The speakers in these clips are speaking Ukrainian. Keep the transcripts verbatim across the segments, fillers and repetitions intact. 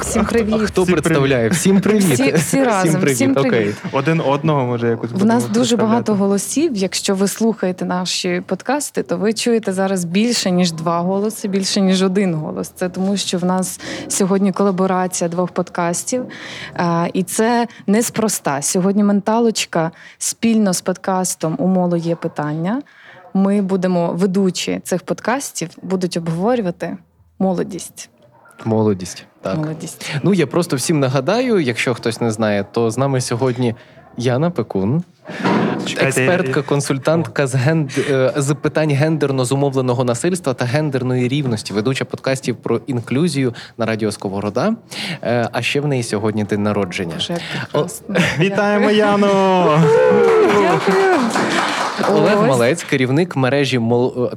Всім привіт. А хто всім представляє? Всім привіт. Всі, всі разом. Всім привіт. Всім привіт. Окей. Один одного може якось будемо. В нас дуже багато голосів. Якщо ви слухаєте наші подкасти, то ви чуєте зараз більше, ніж два голоси, більше, ніж один голос. Це тому, що в нас сьогодні колаборація двох подкастів. І це неспроста. Сьогодні «Менталочка» спільно з подкастом «У Molo є питання». Ми будемо, ведучі цих подкастів, будуть обговорювати молодість. Молодість, так. Молодість. Ну, я просто всім нагадаю, якщо хтось не знає, то з нами сьогодні Яна Пекун, експертка-консультантка з, ген... з питань гендерно зумовленого насильства та гендерної рівності, ведуча подкастів про інклюзію на радіо «Сковорода». А ще в неї сьогодні день народження. Дуже прекрасно. Вітаємо Яну! Дякую! Олег Малець, керівник мережі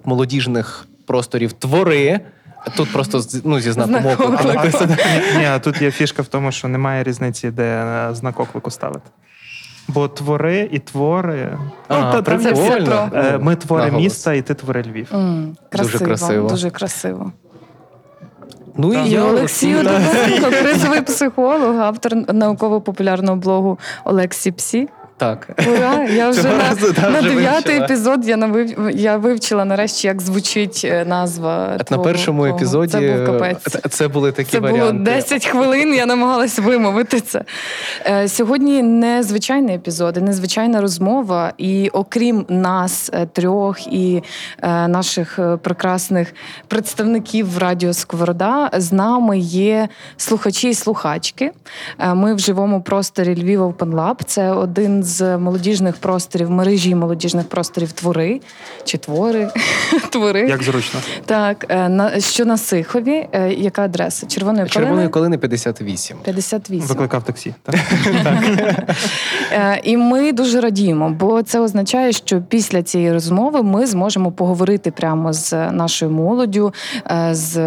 молодіжних просторів «Твори». Тут просто, ну, зі знаком оклику написано. Ні, тут є фішка в тому, що немає різниці, де знак оклику ставити. Бо твори і твори. А, ну, прикольно. Ми твори міста, і ти твори Львів. Mm, красиво, дуже красиво. Дуже красиво. Ну, і я Олексій Удовенко, кризовий психолог, автор науково-популярного блогу «Олексій Псі». Так. Ура! Я вже на, на дев'ятий епізод я, навив, я вивчила нарешті, як звучить назва. От на першому того. епізоді це, був капець. це були такі це варіанти. Це було десять хвилин, я намагалась вимовити це. Сьогодні незвичайний епізод, незвичайна розмова. І окрім нас трьох і наших прекрасних представників Радіо Сковорода, з нами є слухачі і слухачки. Ми в живому просторі Львів Опен Лаб. Це один з з молодіжних просторів, мережі молодіжних просторів «Твори» чи «Твори». «Твори». Як зручно. Так, що на Сихові. Яка адреса? Червоної колини? Червоної колини п'ятдесят вісім. п'ятдесят вісім. Викликав таксі. І ми дуже радіємо, бо це означає, що після цієї розмови ми зможемо поговорити прямо з нашою молоддю, з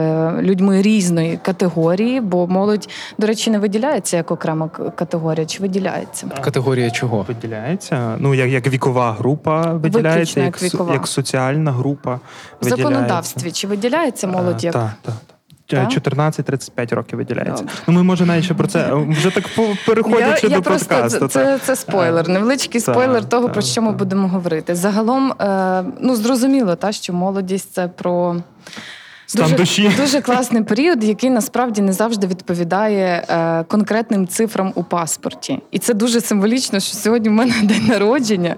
людьми різної категорії, бо молодь, до речі, не виділяється як окрема категорія, чи виділяється? Категорія чого? Виділяється, ну, як, як вікова група виділяється, як, як, вікова. Як соціальна група виділяється. В законодавстві чи виділяється молодь? Так, так. чотирнадцять тридцять п'ять років виділяється. Ну, ми, може, навіть ще про це, вже так переходячи до подкасту. Це, це спойлер, невеличкий спойлер того, про що ми будемо говорити. Загалом, ну, зрозуміло, та, що молодість – це про... Дуже, дуже класний період, який насправді не завжди відповідає е, конкретним цифрам у паспорті. І це дуже символічно, що сьогодні в мене день народження.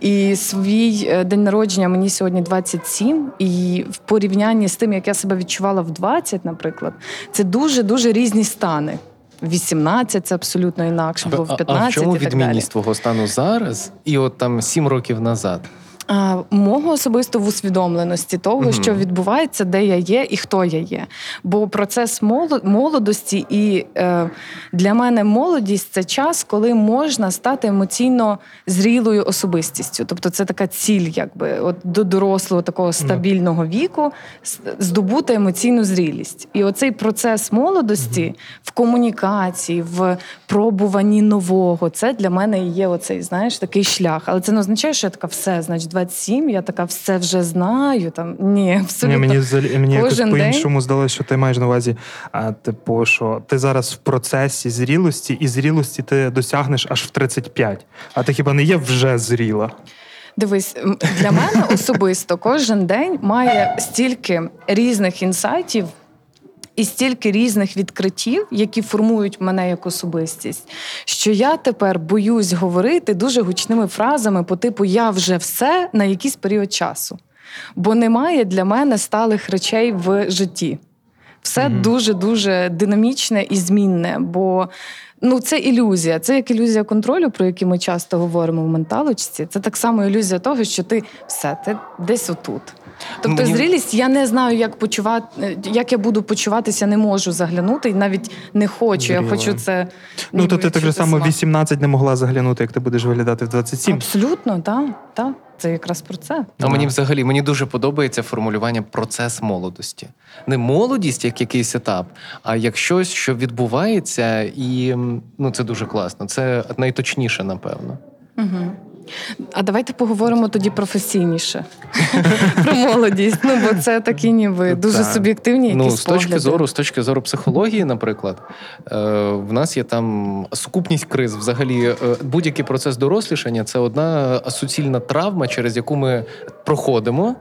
І свій е, день народження мені сьогодні двадцять сім. І в порівнянні з тим, як я себе відчувала в двадцять, наприклад, це дуже-дуже різні стани. вісімнадцять – це абсолютно інакше, бо в п'ятнадцять і так далі. А в чому відмінність твого стану зараз і от там сім років назад? А, мого особисто в усвідомленості того, mm-hmm. що відбувається, де я є і хто я є. Бо процес молодості і е, для мене молодість – це час, коли можна стати емоційно зрілою особистістю. Тобто це така ціль, якби, от до дорослого такого стабільного віку здобути емоційну зрілість. І оцей процес молодості mm-hmm. в комунікації, в пробуванні нового – це для мене і є оцей, знаєш, такий шлях. Але це не означає, що я така все, значить, двадцять сім, я така, все вже знаю. Там ні, абсолютно. Ні, мені мені якось по-іншому здалося, що ти маєш на увазі, а, типу, що ти зараз в процесі зрілості, і зрілості ти досягнеш аж в тридцять п'ять. А ти хіба не є вже зріла? Дивись, для мене особисто кожен день має стільки різних інсайтів, і стільки різних відкриттів, які формують мене як особистість, що я тепер боюсь говорити дуже гучними фразами по типу «я вже все» на якийсь період часу. Бо немає для мене сталих речей в житті. Все mm-hmm. дуже-дуже динамічне і змінне, бо ну, це ілюзія. Це як ілюзія контролю, про яку ми часто говоримо в «Менталочці». Це так само ілюзія того, що ти все, ти десь отут. Тобто мені... зрілість, я не знаю, як почувати, як я буду почуватися, не можу заглянути, і навіть не хочу. Зріло. Я хочу це... Ну, то ти так же само вісімнадцять не могла заглянути, як ти будеш виглядати в двадцять сім. Абсолютно, так, так. Це якраз про це. А мені взагалі, мені дуже подобається формулювання «процес молодості». Не молодість, як якийсь етап, а як щось, що відбувається, і ну, це дуже класно. Це найточніше, напевно. Угу. А давайте поговоримо тоді професійніше про молодість. Ну, бо це такі ніби дуже так. суб'єктивні якісь ну, з точки погляди. Зору, з точки зору психології, наприклад, в нас є там сукупність криз. Взагалі, будь-який процес дорослішання – це одна суцільна травма, через яку ми проходимо,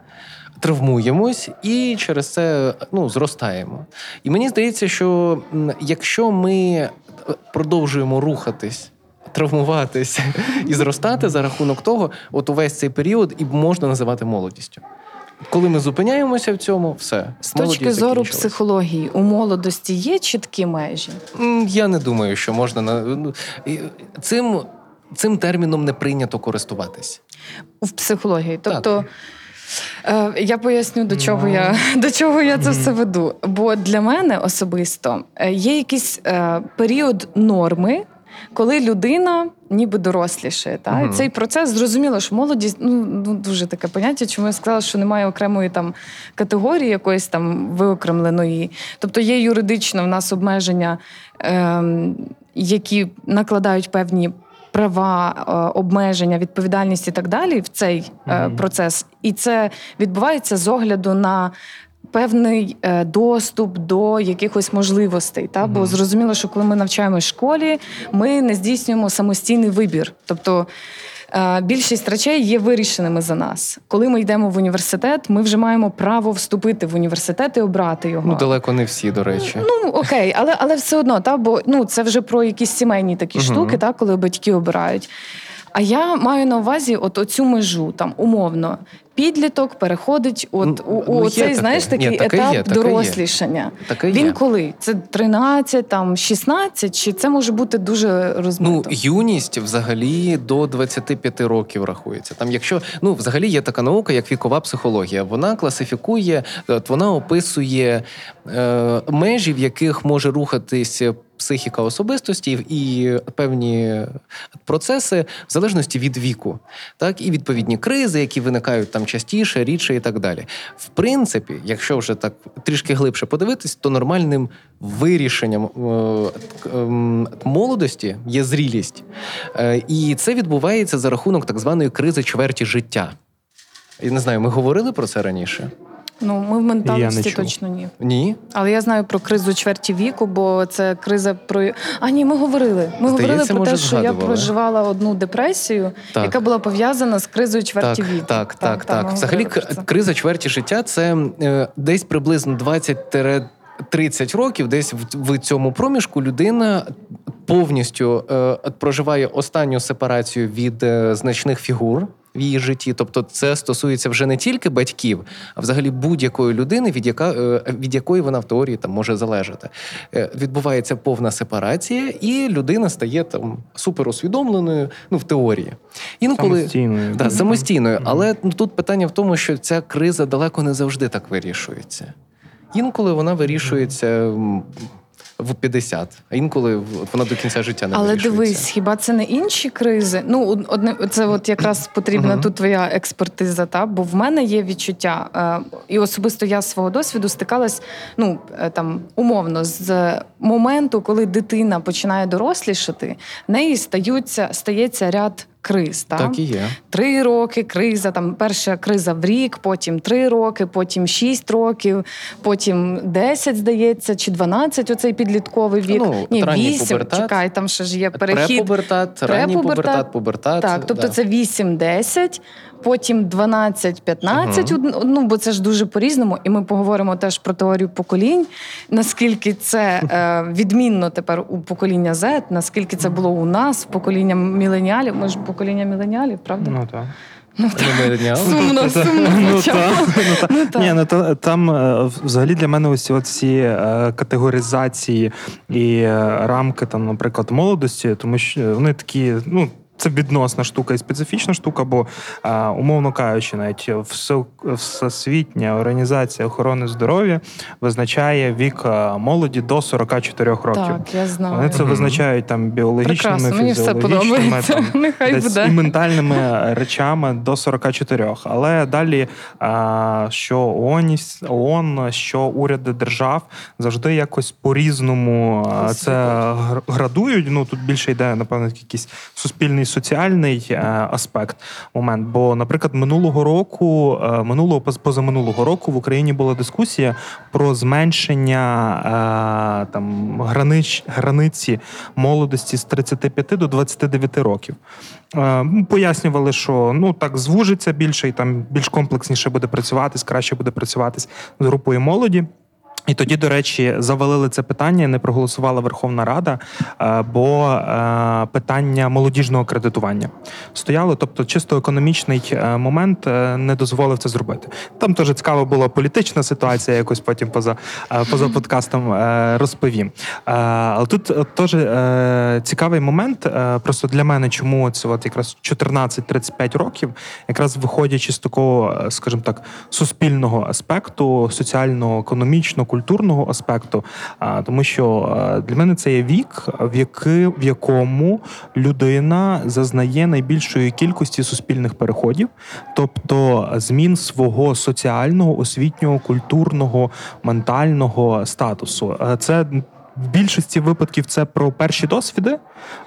травмуємось і через це ну, зростаємо. І мені здається, що якщо ми продовжуємо рухатись, травмуватись і зростати за рахунок того, от увесь цей період і можна називати молодістю. Коли ми зупиняємося в цьому, все. З точки зору психології, у молодості є чіткі межі? Я не думаю, що можна... Цим, цим терміном не прийнято користуватись. В психології, тобто... Так. Я поясню, до чого no. я до чого я це все веду. Бо для мене особисто є якийсь період норми, коли людина ніби дорослішає. Та? Mm-hmm. Цей процес, зрозуміло, що молодість, ну, дуже таке поняття, чому я сказала, що немає окремої там категорії якоїсь там виокремленої. Тобто є юридично в нас обмеження, е- які накладають певні права, е- обмеження, відповідальність і так далі в цей е- процес. І це відбувається з огляду на певний доступ до якихось можливостей. Та? Бо зрозуміло, що коли ми навчаємось в школі, ми не здійснюємо самостійний вибір. Тобто більшість речей є вирішеними за нас. Коли ми йдемо в університет, ми вже маємо право вступити в університет і обрати його. Ну, далеко не всі, до речі. Ну, окей, але, але все одно, та? Бо ну, це вже про якісь сімейні такі угу. штуки, та? Коли батьки обирають. А я маю на увазі от оцю межу, там, умовно, підліток переходить от ну, у, у цей, таке. знаєш, такий Ні, таке етап є, таке дорослішання. Таке Він є. коли? Це тринадцять, там, шістнадцять? Чи це може бути дуже розмито? Ну, юність взагалі до двадцяти п'яти років рахується. Там, якщо, ну, взагалі є така наука, як вікова психологія. Вона класифікує, от вона описує е, межі, в яких може рухатись психіка особистості і певні процеси в залежності від віку. Так? І відповідні кризи, які виникають там частіше, рідше і так далі. В принципі, якщо вже так трішки глибше подивитись, то нормальним вирішенням молодості є зрілість. І це відбувається за рахунок так званої кризи чверті життя. Я не знаю, ми говорили про це раніше? Ну, ми в менталості точно ні. Ні? Але я знаю про кризу чверті віку, бо це криза про... А ні, ми говорили. Ми Здається, говорили про те, що згадували. Я проживала одну депресію, так. яка була пов'язана з кризою чверті так, віку. Так, так, так. так. так. Взагалі, криза чверті життя – це е, десь приблизно двадцять тридцять років, десь в, в цьому проміжку людина повністю е, проживає останню сепарацію від е, значних фігур в її житті. Тобто це стосується вже не тільки батьків, а взагалі будь-якої людини, від, яка, від якої вона в теорії там, може залежати. Відбувається повна сепарація, і людина стає там суперусвідомленою, ну, в теорії. Інколи, самостійною. Да, самостійною. Але ну, тут питання в тому, що ця криза далеко не завжди так вирішується. Інколи вона вирішується... в п'ятдесят, а інколи вона до кінця життя не вирішується. Але дивись, хіба це не інші кризи? Ну, одне, це от якраз потрібна тут твоя експертиза, та? Бо в мене є відчуття, і особисто я з свого досвіду стикалась, ну, там, умовно, з моменту, коли дитина починає дорослішати, в неї стаються, стається ряд криз, так? Так і є. Три роки криза, там перша криза в рік, потім три роки, потім шість років, потім десять, здається, чи дванадцять оцей підлітковий вік. Ну, Ні, вісім, пубертат, чекай, там ще ж є перехід. Препубертат, ранній пубертат, пубертат. Так, тобто да. це вісім-десять, потім дванадцять-п'ятнадцять, угу. ну, бо це ж дуже по-різному, і ми поговоримо теж про теорію поколінь, наскільки це е, відмінно тепер у покоління Зет, наскільки це було у нас, покоління міленіалів, ми ж покоління міленіалів, правда? Ну так. Ну, та. Сумно, сумно. Ну, та. Ну, та. Ні, ну, та, там взагалі для мене ось ці е, категоризації і е, рамки, там, наприклад, молодості, тому що вони такі, ну, це відносна штука і специфічна штука, бо, а, умовно кажучи, навіть Всесвітня організація охорони здоров'я визначає вік молоді до сорок чотири років. Так, я знаю. Вони це визначають там біологічними, прекрасно, фізіологічними там, і ментальними речами до сорок чотири. Але далі, а, що ООН, ООН, що уряди держав завжди якось по-різному це градують. Ну, тут більше йде, напевно, якийсь суспільний соціальний аспект, момент. Бо, наприклад, минулого року, минулого позаминулого року в Україні була дискусія про зменшення там гранич, границі молодості з тридцяти п'яти до двадцяти дев'яти років. Пояснювали, що ну так звужиться більше і там більш комплексніше буде працюватись, краще буде працюватись з групою молоді. І тоді, до речі, завалили це питання, не проголосувала Верховна Рада, бо питання молодіжного кредитування стояло, тобто чисто економічний момент не дозволив це зробити. Там теж цікава була політична ситуація, якось потім поза, поза подкастом розповім. Але тут теж цікавий момент, просто для мене, чому це от якраз чотирнадцять-тридцять п'ять років, якраз виходячи з такого, скажімо так, суспільного аспекту, соціально-економічного, культурного аспекту, тому що для мене це є вік, в який, в якому людина зазнає найбільшої кількості суспільних переходів, тобто змін свого соціального, освітнього, культурного, ментального статусу. Це в більшості випадків це про перші досвіди,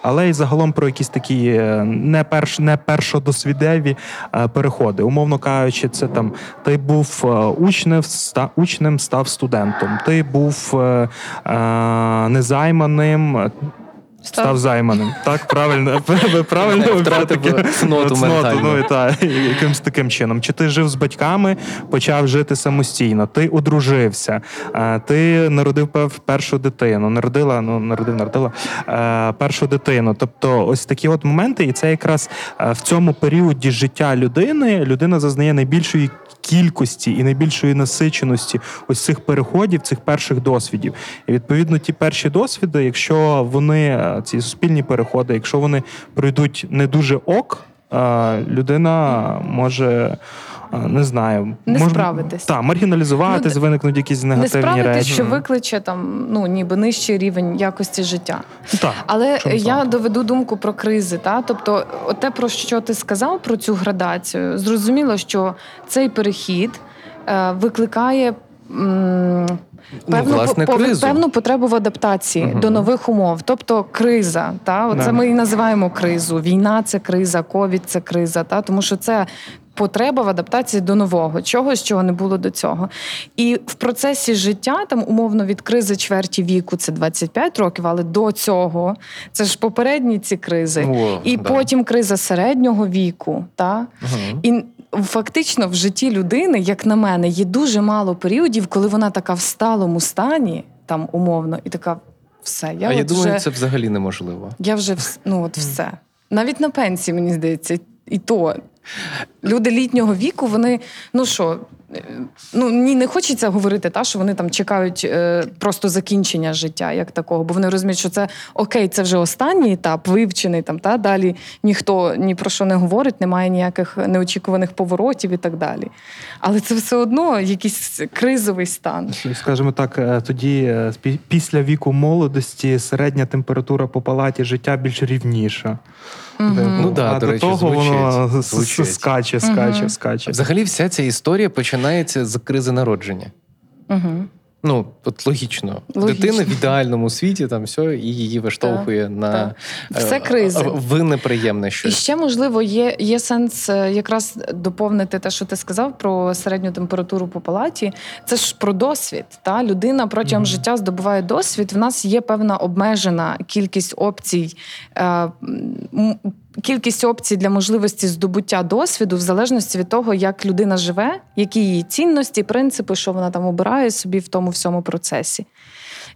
але й загалом про якісь такі не, перш, не першодосвідеві переходи. Умовно кажучи, це там ти був учнем, ста, учнем став студентом, ти був е, е, незайманим, Став, Став займаним. Так, правильно. Ви правильно втратили цноту ментальну. Якимсь таким чином. Чи ти жив з батьками, почав жити самостійно, ти одружився, ти народив першу дитину, народила, ну, народив, народила, першу дитину. Тобто ось такі от моменти, і це якраз в цьому періоді життя людини, людина зазнає найбільшої кількості і найбільшої насиченості ось цих переходів, цих перших досвідів. І відповідно ті перші досвіди, якщо вони, ці суспільні переходи, якщо вони пройдуть не дуже ок, людина може, не знаю, не може, справитись. Так, маргіналізуватись, ну, виникнуть якісь негативні речі. Не справитись, що викличе там, ну, ніби нижчий рівень якості життя. Так, але я доведу думку про кризи, та? Тобто те, про що ти сказав, про цю градацію, зрозуміло, що цей перехід е, викликає м- Певну, ну, по, певну потребу в адаптації угу. до нових умов. Тобто криза. Та? Оце да. Ми і називаємо кризу. Війна – це криза, ковід – це криза. Та? Тому що це потреба в адаптації до нового. Чогось, чого не було до цього. І в процесі життя, там умовно від кризи чверті віку – це двадцять п'ять років, але до цього – це ж попередні ці кризи. О, і да. потім криза середнього віку. Та? Угу. І фактично в житті людини, як на мене, є дуже мало періодів, коли вона така в сталому стані, там умовно, і така все. Я а от я думаю, вже, це взагалі неможливо. Я вже, ну от все. Навіть на пенсії, мені здається, і то. Люди літнього віку, вони, ну що, ну ні, не хочеться говорити, та, що вони там чекають е, просто закінчення життя, як такого, бо вони розуміють, що це окей, це вже останній етап, вивчений там, та далі ніхто ні про що не говорить, немає ніяких неочікуваних поворотів і так далі. Але це все одно якийсь кризовий стан. Скажімо так, тоді після віку молодості середня температура по палаті життя більш рівніша. Угу. Ну да, а до, до речі, того звучить, воно звучить. скаче, скаче, угу. скаче. Взагалі вся ця історія починається з кризи народження. Угу. Ну, от логічно. логічно. Дитина в ідеальному світі, там все, і її виштовхує так, на так. Все кризи. В неприємне щось. І ще, можливо, є, є сенс якраз доповнити те, що ти сказав про середню температуру по палаті. Це ж про досвід. Та? Людина протягом mm-hmm. життя здобуває досвід. В нас є певна обмежена кількість опцій, е, кількість опцій для можливості здобуття досвіду в залежності від того, як людина живе, які її цінності, принципи, що вона там обирає собі в тому всьому процесі.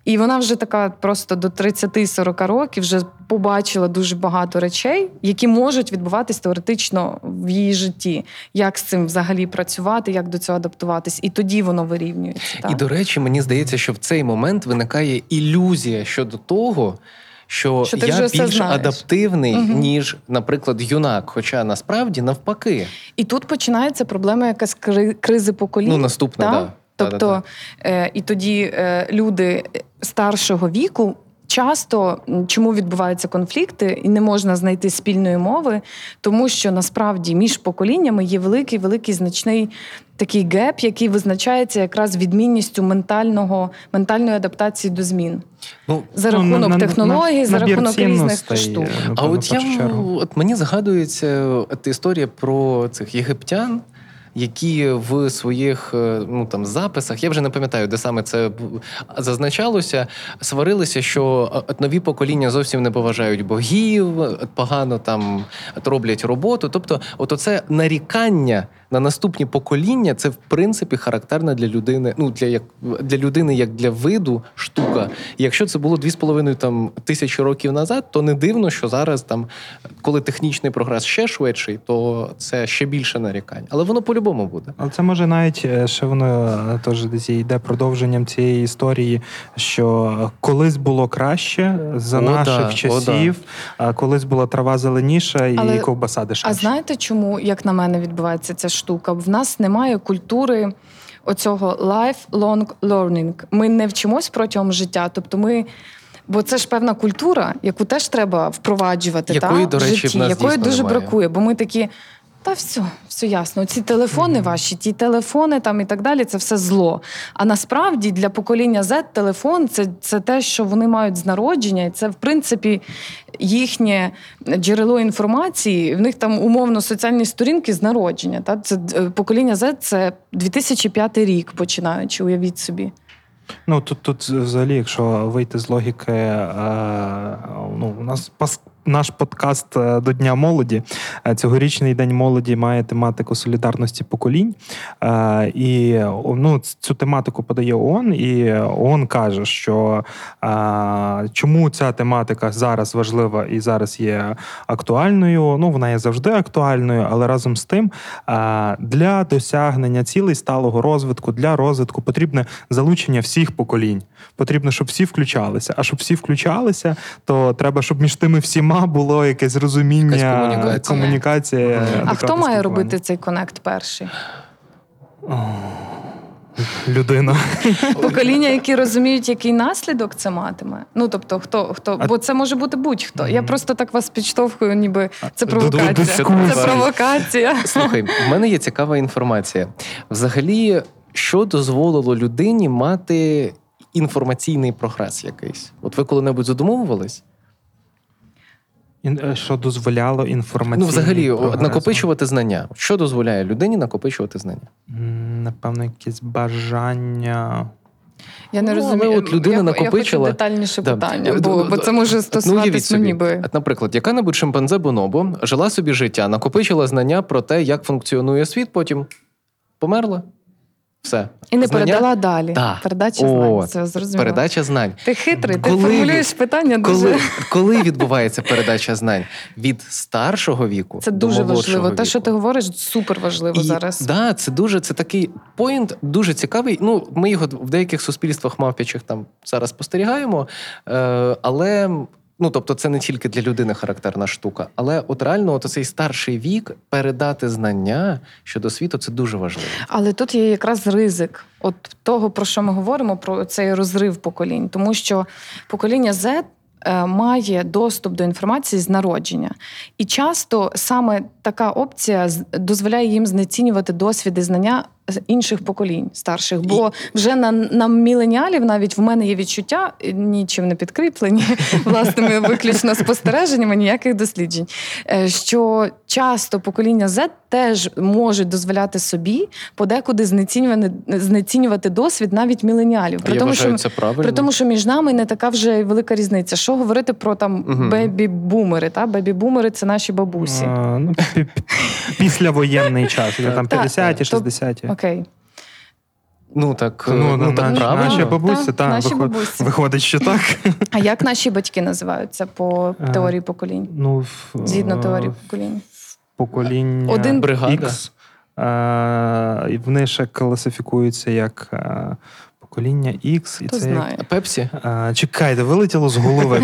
І вона вже така просто до тридцяти-сорока років вже побачила дуже багато речей, які можуть відбуватись теоретично в її житті. Як з цим взагалі працювати, як до цього адаптуватись. І тоді воно вирівнюється. Так? І, до речі, мені здається, що в цей момент виникає ілюзія щодо того, що, що я більш знаєш. адаптивний, угу. ніж, наприклад, юнак, хоча насправді навпаки. І тут починається проблема якась кризи поколінь. Ну, наступна, так. Да. Тобто, е- і тоді е- люди старшого віку часто, чому відбуваються конфлікти, і не можна знайти спільної мови, тому що, насправді, між поколіннями є великий-великий значний такий геп, який визначається якраз відмінністю ментального, ментальної адаптації до змін. Ну, за рахунок ну, технологій, на, на, за рахунок різних штук. А от, я, от мені згадується от історія про цих єгиптян, які в своїх ну, там, записах, я вже не пам'ятаю, де саме це зазначалося, сварилися, що нові покоління зовсім не поважають богів, погано там роблять роботу. Тобто, от оце нарікання на наступні покоління, це в принципі характерна для людини, ну, для, як, для людини, як для виду штука. І якщо це було дві з половиною тисячі років назад, то не дивно, що зараз, там, коли технічний прогрес ще швидший, то це ще більше нарікань. Але воно по любому буде. Але це може навіть, ще воно теж десь йде продовженням цієї історії, що колись було краще за о, наших да, часів, о, да. колись була трава зеленіша і але, ковбаса дешевша. А знаєте, чому, як на мене, відбувається ця штука? В нас немає культури оцього lifelong learning. Ми не вчимось протягом життя. Тобто ми... Бо це ж певна культура, яку теж треба впроваджувати якої, та, до речі, в житті, в якої дуже немає. Бракує. Бо ми такі... Та все, все ясно. Ці телефони mm-hmm. ваші, ті телефони там і так далі, це все зло. А насправді для покоління Z телефон це, – це те, що вони мають з народження, і це, в принципі, їхнє джерело інформації. В них там, умовно, соціальні сторінки з народження. Та? Це, покоління Z – це дві тисячі п'ятий рік, починаючи, уявіть собі. Ну, тут, тут взагалі, якщо вийти з логіки, е, ну, у нас пас... Наш подкаст до Дня молоді. Цьогорічний День молоді має тематику солідарності поколінь. І ну, цю тематику подає ООН, і ООН каже, що чому ця тематика зараз важлива і зараз є актуальною. Ну, вона є завжди актуальною, але разом з тим для досягнення цілей сталого розвитку, для розвитку потрібне залучення всіх поколінь. Потрібно, щоб всі включалися. А щоб всі включалися, то треба, щоб між тими всіма було якесь розуміння, комунікація. комунікація а хто має робити цей конект перший? О, людина. Покоління, які розуміють, який наслідок це матиме. Ну, тобто, хто, хто, а... бо це може бути будь-хто. Я просто так вас підштовхую, ніби це провокація. Це провокація. Слухай, в мене є цікава інформація. Взагалі, що дозволило людині мати інформаційний прогрес якийсь? От ви коли-небудь задумувались? Що дозволяло інформаційно? Ну, взагалі, прогресу. Накопичувати знання. Що дозволяє людині накопичувати знання? Напевно, якісь бажання... Я не ну, розумію. От людина я, накопичила... я хочу детальніше да. питання, бо, бо це може стосуватись, ну, ну ніби... Наприклад, яка-небудь шимпанзе Бонобо жила собі життя, накопичила знання про те, як функціонує світ, потім померла. Все. І не знання? Передала далі. Да. Передача О, знань. Це зрозуміло. Передача знань. Ти хитрий, коли, ти формулюєш питання дуже... Коли, коли відбувається передача знань? Від старшого віку це до молодшого віку. Це дуже важливо. Те, що ти говориш, супер важливо і, зараз. Так, да, це дуже, це такий поінт, дуже цікавий. Ну, ми його в деяких суспільствах мавпячих там зараз спостерігаємо, але... Ну, тобто, це не тільки для людини характерна штука, але от реально от цей старший вік передати знання щодо світу – це дуже важливо. Але тут є якраз ризик от того, про що ми говоримо, про цей розрив поколінь. Тому що покоління Z має доступ до інформації з народження. І часто саме така опція дозволяє їм знецінювати досвід і знання інших поколінь старших. Бо вже на, на міленіалів навіть в мене є відчуття, нічим не підкріплені, власними виключно спостереженнями, ніяких досліджень, що часто покоління Z теж можуть дозволяти собі подекуди знецінювати, знецінювати досвід навіть міленіалів. При, тому, вважаю, що, при тому, що між нами не така вже велика різниця. Що говорити про там угу. бебі-бумери? Та? Бебі-бумери – це наші бабусі. А, ну, післявоєнний час, там п'ятдесяті, шістдесяті. Окей. Ну, так, ну, ну, так наші, наші бабусі, та, наші виход, бабусі. Виходить, що так. А як наші батьки називаються по теорії поколінь? Ну, згідно теорії поколінь. Покоління Один... бригада. Ікс. Вони ще класифікуються як покоління X. І хто це знає? Як... Пепсі? А, чекайте, вилетіло з голови.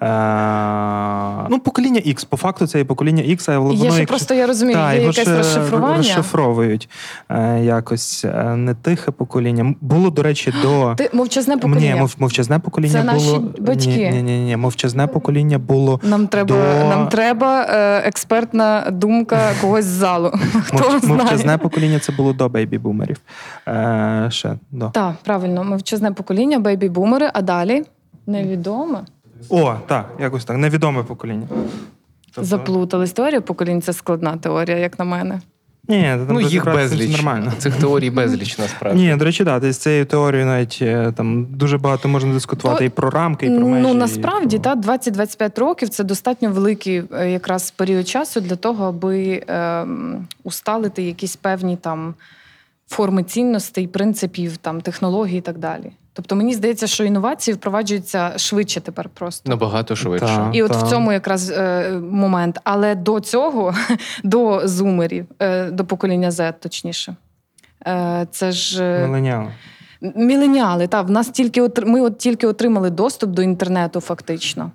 а, ну, покоління X, по факту це і покоління X. А воно, є, якщо... просто я розумію, та, є якесь розшифрування. Розшифровують а, якось а, не тихе покоління. Було, до речі, до... Ти... Мовчазне покоління. Ні, мов... мовчазне покоління це було... Це наші батьки. Ні, ні, ні, мовчазне покоління було нам треба, до... Нам треба експертна думка когось з залу. Хто Мов... знає? Мовчазне покоління це було до бейбі-бумерів. Е, ще, до. Так, правильно. Мовчазне покоління, бейбі-бумери, а далі? Невідоме. О, так, якось так. Невідоме покоління. Тобто... Заплутались. Теорія поколінь – це складна теорія, як на мене. Ні, там ну, їх безліч. Нормально. Цих теорій безліч, насправді. Ні, до речі, так, да, з цією теорією навіть там дуже багато можна дискутувати то, і про рамки, і про межі. Ну, насправді, про... так, двадцять-двадцять п'ять років – це достатньо великий якраз період часу для того, аби е, усталити якісь певні там форми цінностей, принципів, там, технологій і так далі. Тобто, мені здається, що інновації впроваджуються швидше тепер просто. Набагато швидше. Та, і от та. в цьому якраз е, момент. Але до цього, до зумерів, е, до покоління Z, точніше, е, це ж... Міленіали. Міленіали, так. В нас тільки отр... Ми от тільки отримали доступ до інтернету фактично.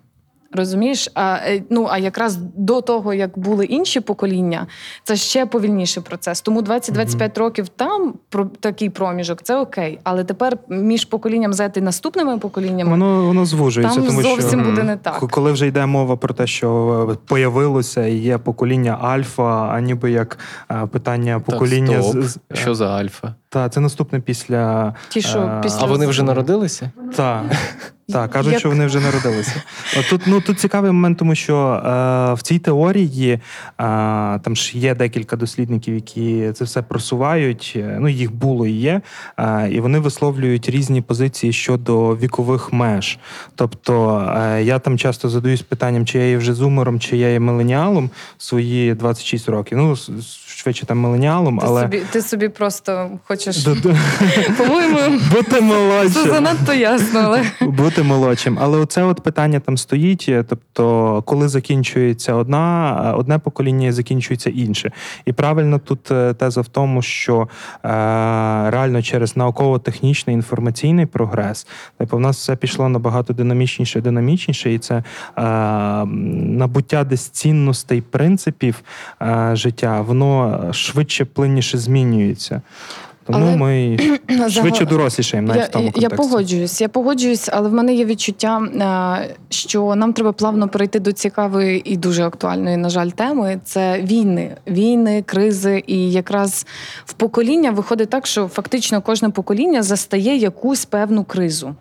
Розумієш? А, ну, а якраз до того, як були інші покоління, це ще повільніший процес. Тому двадцять-двадцять п'ять mm-hmm. років там про, такий проміжок, це окей. Але тепер між поколінням Z і наступними поколіннями воно, воно звужується, там тому, зовсім що, буде не так. Коли вже йде мова про те, що появилося і є покоління альфа, а ніби як питання покоління... Та, стоп. З, з... Що за альфа? Та, це наступне після... Ті, що, після... А вони вже народилися? Так. Так, кажуть, як... що вони вже народилися. Тут, ну, тут цікавий момент, тому що е, в цій теорії е, там ж є декілька дослідників, які це все просувають, е, ну, їх було і є, е, і вони висловлюють різні позиції щодо вікових меж. Тобто, е, я там часто задаюсь питанням, чи я є вже зумером, чи я є міленіалом свої двадцять шість років. Ну, швидше там міленіалом, але... Собі, ти собі просто хочеш... По-моєму, бути молодшим. Це занадто ясно, але... Бути молодшим. Але оце от питання там стоїть, тобто, коли закінчується одна, одне покоління і закінчується інше. І правильно тут теза в тому, що е, реально через науково-технічний інформаційний прогрес, тобто, в нас все пішло набагато динамічніше і динамічніше, і це е, набуття десь цінностей, принципів е, життя, воно швидше, плинніше змінюється. Тому але... ми швидше дорослішаємо навіть я, в тому контексті. Я погоджуюсь, я погоджуюсь, але в мене є відчуття, що нам треба плавно перейти до цікавої і дуже актуальної, на жаль, теми. Це війни, війни, кризи. І якраз в покоління виходить так, що фактично кожне покоління застає якусь певну кризу.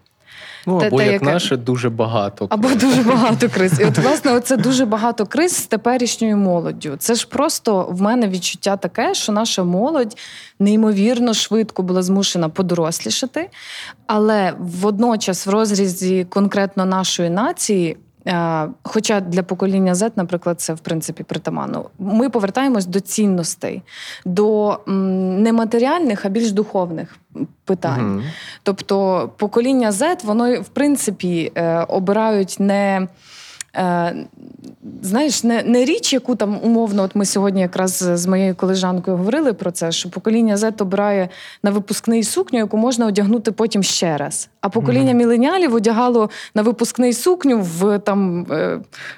Ну, або та, як, як наше, дуже багато. Або дуже багато криз. І от, власне, оце дуже багато криз з теперішньою молоддю. Це ж просто в мене відчуття таке, що наша молодь неймовірно швидко була змушена подорослішати, але водночас в розрізі конкретно нашої нації, хоча для покоління Z, наприклад, це, в принципі, притаманно, ми повертаємось до цінностей, до нематеріальних, а більш духовних питань. Mm-hmm. Тобто покоління Z, воно, в принципі, обирають не... Знаєш, не, не річ, яку там умовно, от ми сьогодні якраз з моєю колежанкою говорили про це, що покоління Z обирає на випускний сукню, яку можна одягнути потім ще раз. А покоління mm-hmm. міленіалів одягало на випускний сукню в там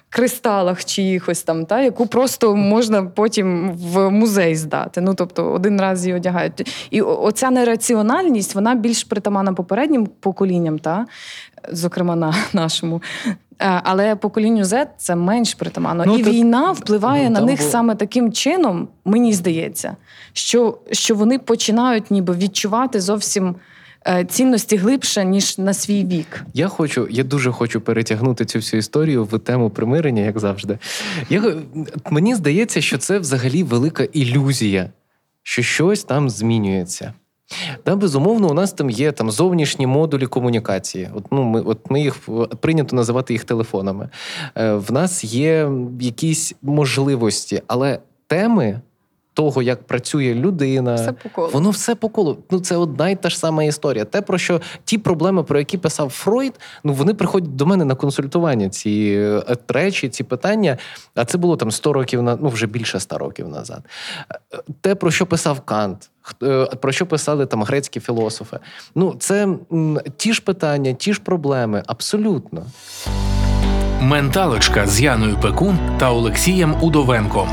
кристалах чиїхось там, та, яку просто можна потім в музей здати. Ну, тобто, один раз її одягають. І оця нераціональність, вона більш притамана попереднім поколінням, та, зокрема на нашому. Але поколінню Z це менш притаманно. Ну, і ти... війна впливає ну, на них бо... саме таким чином, мені здається, що, що вони починають ніби відчувати зовсім цінності глибше, ніж на свій вік. Я хочу, я дуже хочу перетягнути цю всю історію в тему примирення, як завжди. Я, мені здається, що це взагалі велика ілюзія, що щось там змінюється. Та, безумовно, у нас там є там, зовнішні модулі комунікації. От, ну, ми, от ми їх прийнято називати їх телефонами. Е, в нас є якісь можливості, але теми того, як працює людина. Все по колу. Воно все по колу. Ну, це одна й та ж сама історія. Те, про що ті проблеми, про які писав Фройд, ну, вони приходять до мене на консультування, ці речі, ці питання. А це було там сто років, ну, вже більше ста років назад. Те, про що писав Кант, про що писали там грецькі філософи. Ну, це ті ж питання, ті ж проблеми, абсолютно. Менталочка з Яною Пекун та Олексієм Удовенком.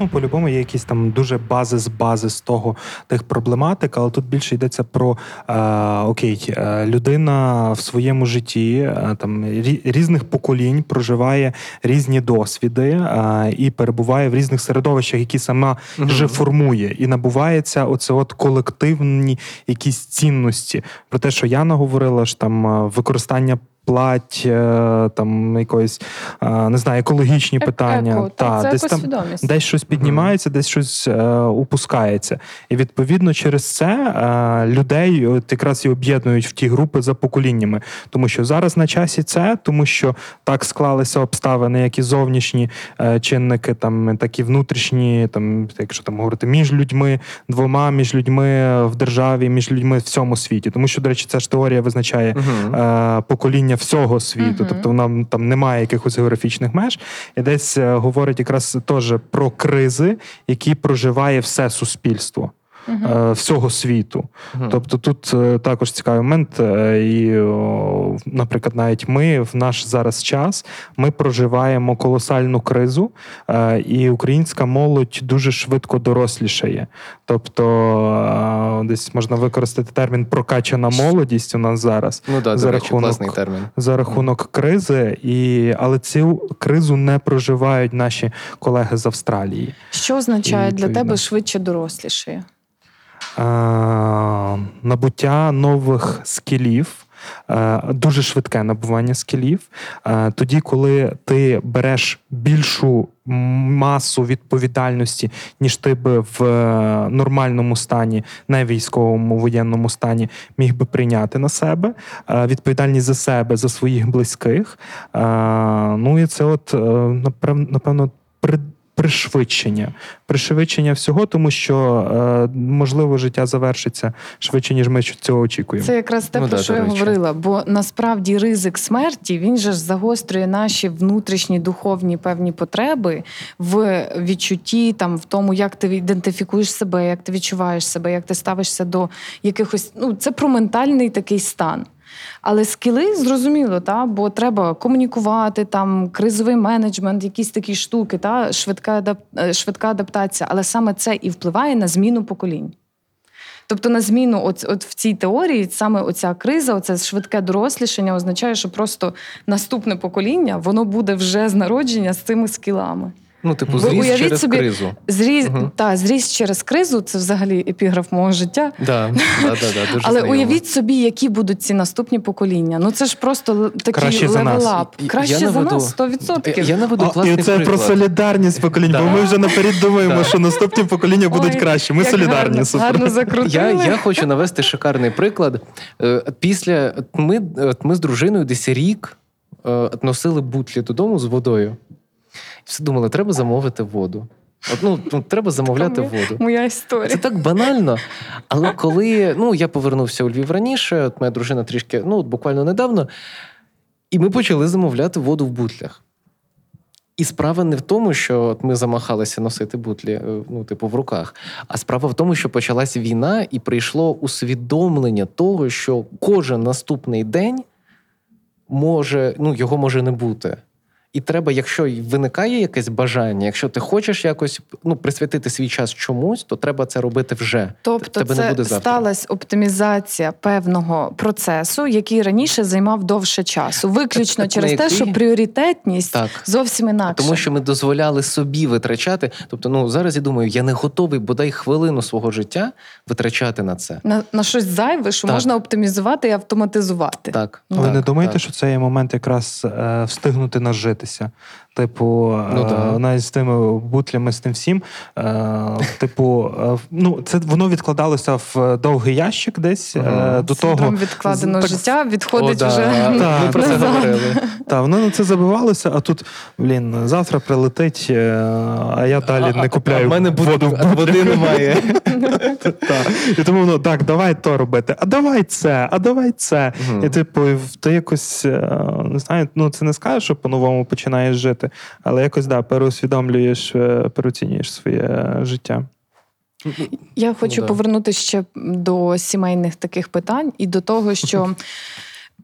Ну, по-любому є якісь там дуже бази з бази з того, тих проблематик, але тут більше йдеться про, е, окей, е, людина в своєму житті е, там різних поколінь проживає різні досвіди е, і перебуває в різних середовищах, які сама mm-hmm. вже формує. І набувається оце от колективні якісь цінності. Про те, що Яна говорила, ж там використання плать, там якоїсь, не знаю, екологічні Еко, питання. Та, та, десь, там, десь щось піднімається, mm-hmm. десь щось е, упускається. І, відповідно, через це е, людей от якраз і об'єднують в ті групи за поколіннями. Тому що зараз на часі це, тому що так склалися обставини, як і зовнішні е, чинники, там, так і внутрішні, там, якщо там говорити, між людьми, двома, між людьми в державі, між людьми в всьому світі. Тому що, до речі, ця ж теорія визначає mm-hmm. е, покоління всього світу, uh-huh. тобто нам там немає якихось географічних меж, і десь е, говорить якраз теж про кризи, які проживає все суспільство uh-huh. е, всього світу. Uh-huh. Тобто тут е, також цікавий момент, е, і, о, наприклад, навіть ми в наш зараз час, ми проживаємо колосальну кризу, е, і українська молодь дуже швидко дорослішає. Тобто е, десь можна використати термін «прокачана молодість» у нас зараз. Ну да, за рахунок, класний термін. За рахунок кризи, і, але цю кризу не проживають наші колеги з Австралії. Що означає і, для тебе швидше дорослішає? Набуття нових скілів, дуже швидке набування скілів. Тоді, коли ти береш більшу масу відповідальності, ніж ти би в нормальному стані, не військовому, воєнному стані, міг би прийняти на себе, відповідальність за себе, за своїх близьких. Ну і це от, напевно, придумання. Пришвидшення. Пришвидшення всього, тому що, е, можливо, життя завершиться швидше, ніж ми цього очікуємо. Це якраз те, ну, про да, що я говорила. Бо насправді ризик смерті, він же ж загострює наші внутрішні духовні певні потреби в відчутті, там, в тому, як ти ідентифікуєш себе, як ти відчуваєш себе, як ти ставишся до якихось... Ну, це про ментальний такий стан. Але скіли, зрозуміло, та? Бо треба комунікувати, там, кризовий менеджмент, якісь такі штуки, та? Швидка, адап... швидка адаптація. Але саме це і впливає на зміну поколінь. Тобто на зміну от, от в цій теорії саме оця криза, оце швидке дорослішання означає, що просто наступне покоління, воно буде вже з народження з цими скілами. Ну, типу, зріс через собі, кризу. Зріс, угу. та, зріс через кризу, це взагалі епіграф мого життя. Да, да, да, да, дуже але знайомо. Уявіть собі, які будуть ці наступні покоління. Ну, це ж просто такий левелап. Краще за нас, сто відсотків. Я, я наведу О, класний і це приклад. Про солідарність поколінь, да. Бо ми вже наперед думаємо, да. що наступні покоління будуть Ой, краще. Ми солідарні. Гарно, гарно закрутили. Я, я хочу навести шикарний приклад. Після, ми, ми з дружиною десь рік носили бутлі додому з водою. Всі думали, треба замовити воду. От, ну, треба замовляти моя, воду. Моя історія. Це так банально. Але коли... Ну, я повернувся у Львів раніше, от моя дружина трішки, ну, от буквально недавно, і ми почали замовляти воду в бутлях. І справа не в тому, що от ми замахалися носити бутлі, ну, типу, в руках, а справа в тому, що почалась війна, і прийшло усвідомлення того, що кожен наступний день може... Ну, його може не бути. І треба, якщо виникає якесь бажання, якщо ти хочеш якось, ну, присвятити свій час чомусь, то треба це робити вже. Тобто тебе це не буде завтра. Сталася оптимізація певного процесу, який раніше займав довше часу. Виключно так, через те, який... що пріоритетність так. зовсім інакша. Тому що ми дозволяли собі витрачати. Тобто, ну, зараз я думаю, я не готовий бодай хвилину свого життя витрачати на це. На, на щось зайве, що так. можна оптимізувати і автоматизувати. Так. Ви так, не думаєте, так. що це є момент якраз е, встигнути нажити? миритися. Типу, ну, да. навіть з тими бутлями, з тим всім. Типу, ну, це воно відкладалося в довгий ящик десь. Mm-hmm. До Синдром того... відкладеного так... життя відходить О, вже да. та, Ми про це говорили. Так, воно на це забивалося, а тут, блін, завтра прилетить, а я далі а, не купляю а, а воду в бутлях. Води немає. І тому воно, так, давай то робити, а давай це, а давай це. І типу, ти якось, не знаю, ну це не скажеш, що по-новому починаєш жити. Але якось, да, переусвідомлюєш, переоцінюєш своє життя. Я хочу ну, повернутися ще до сімейних таких питань і до того, що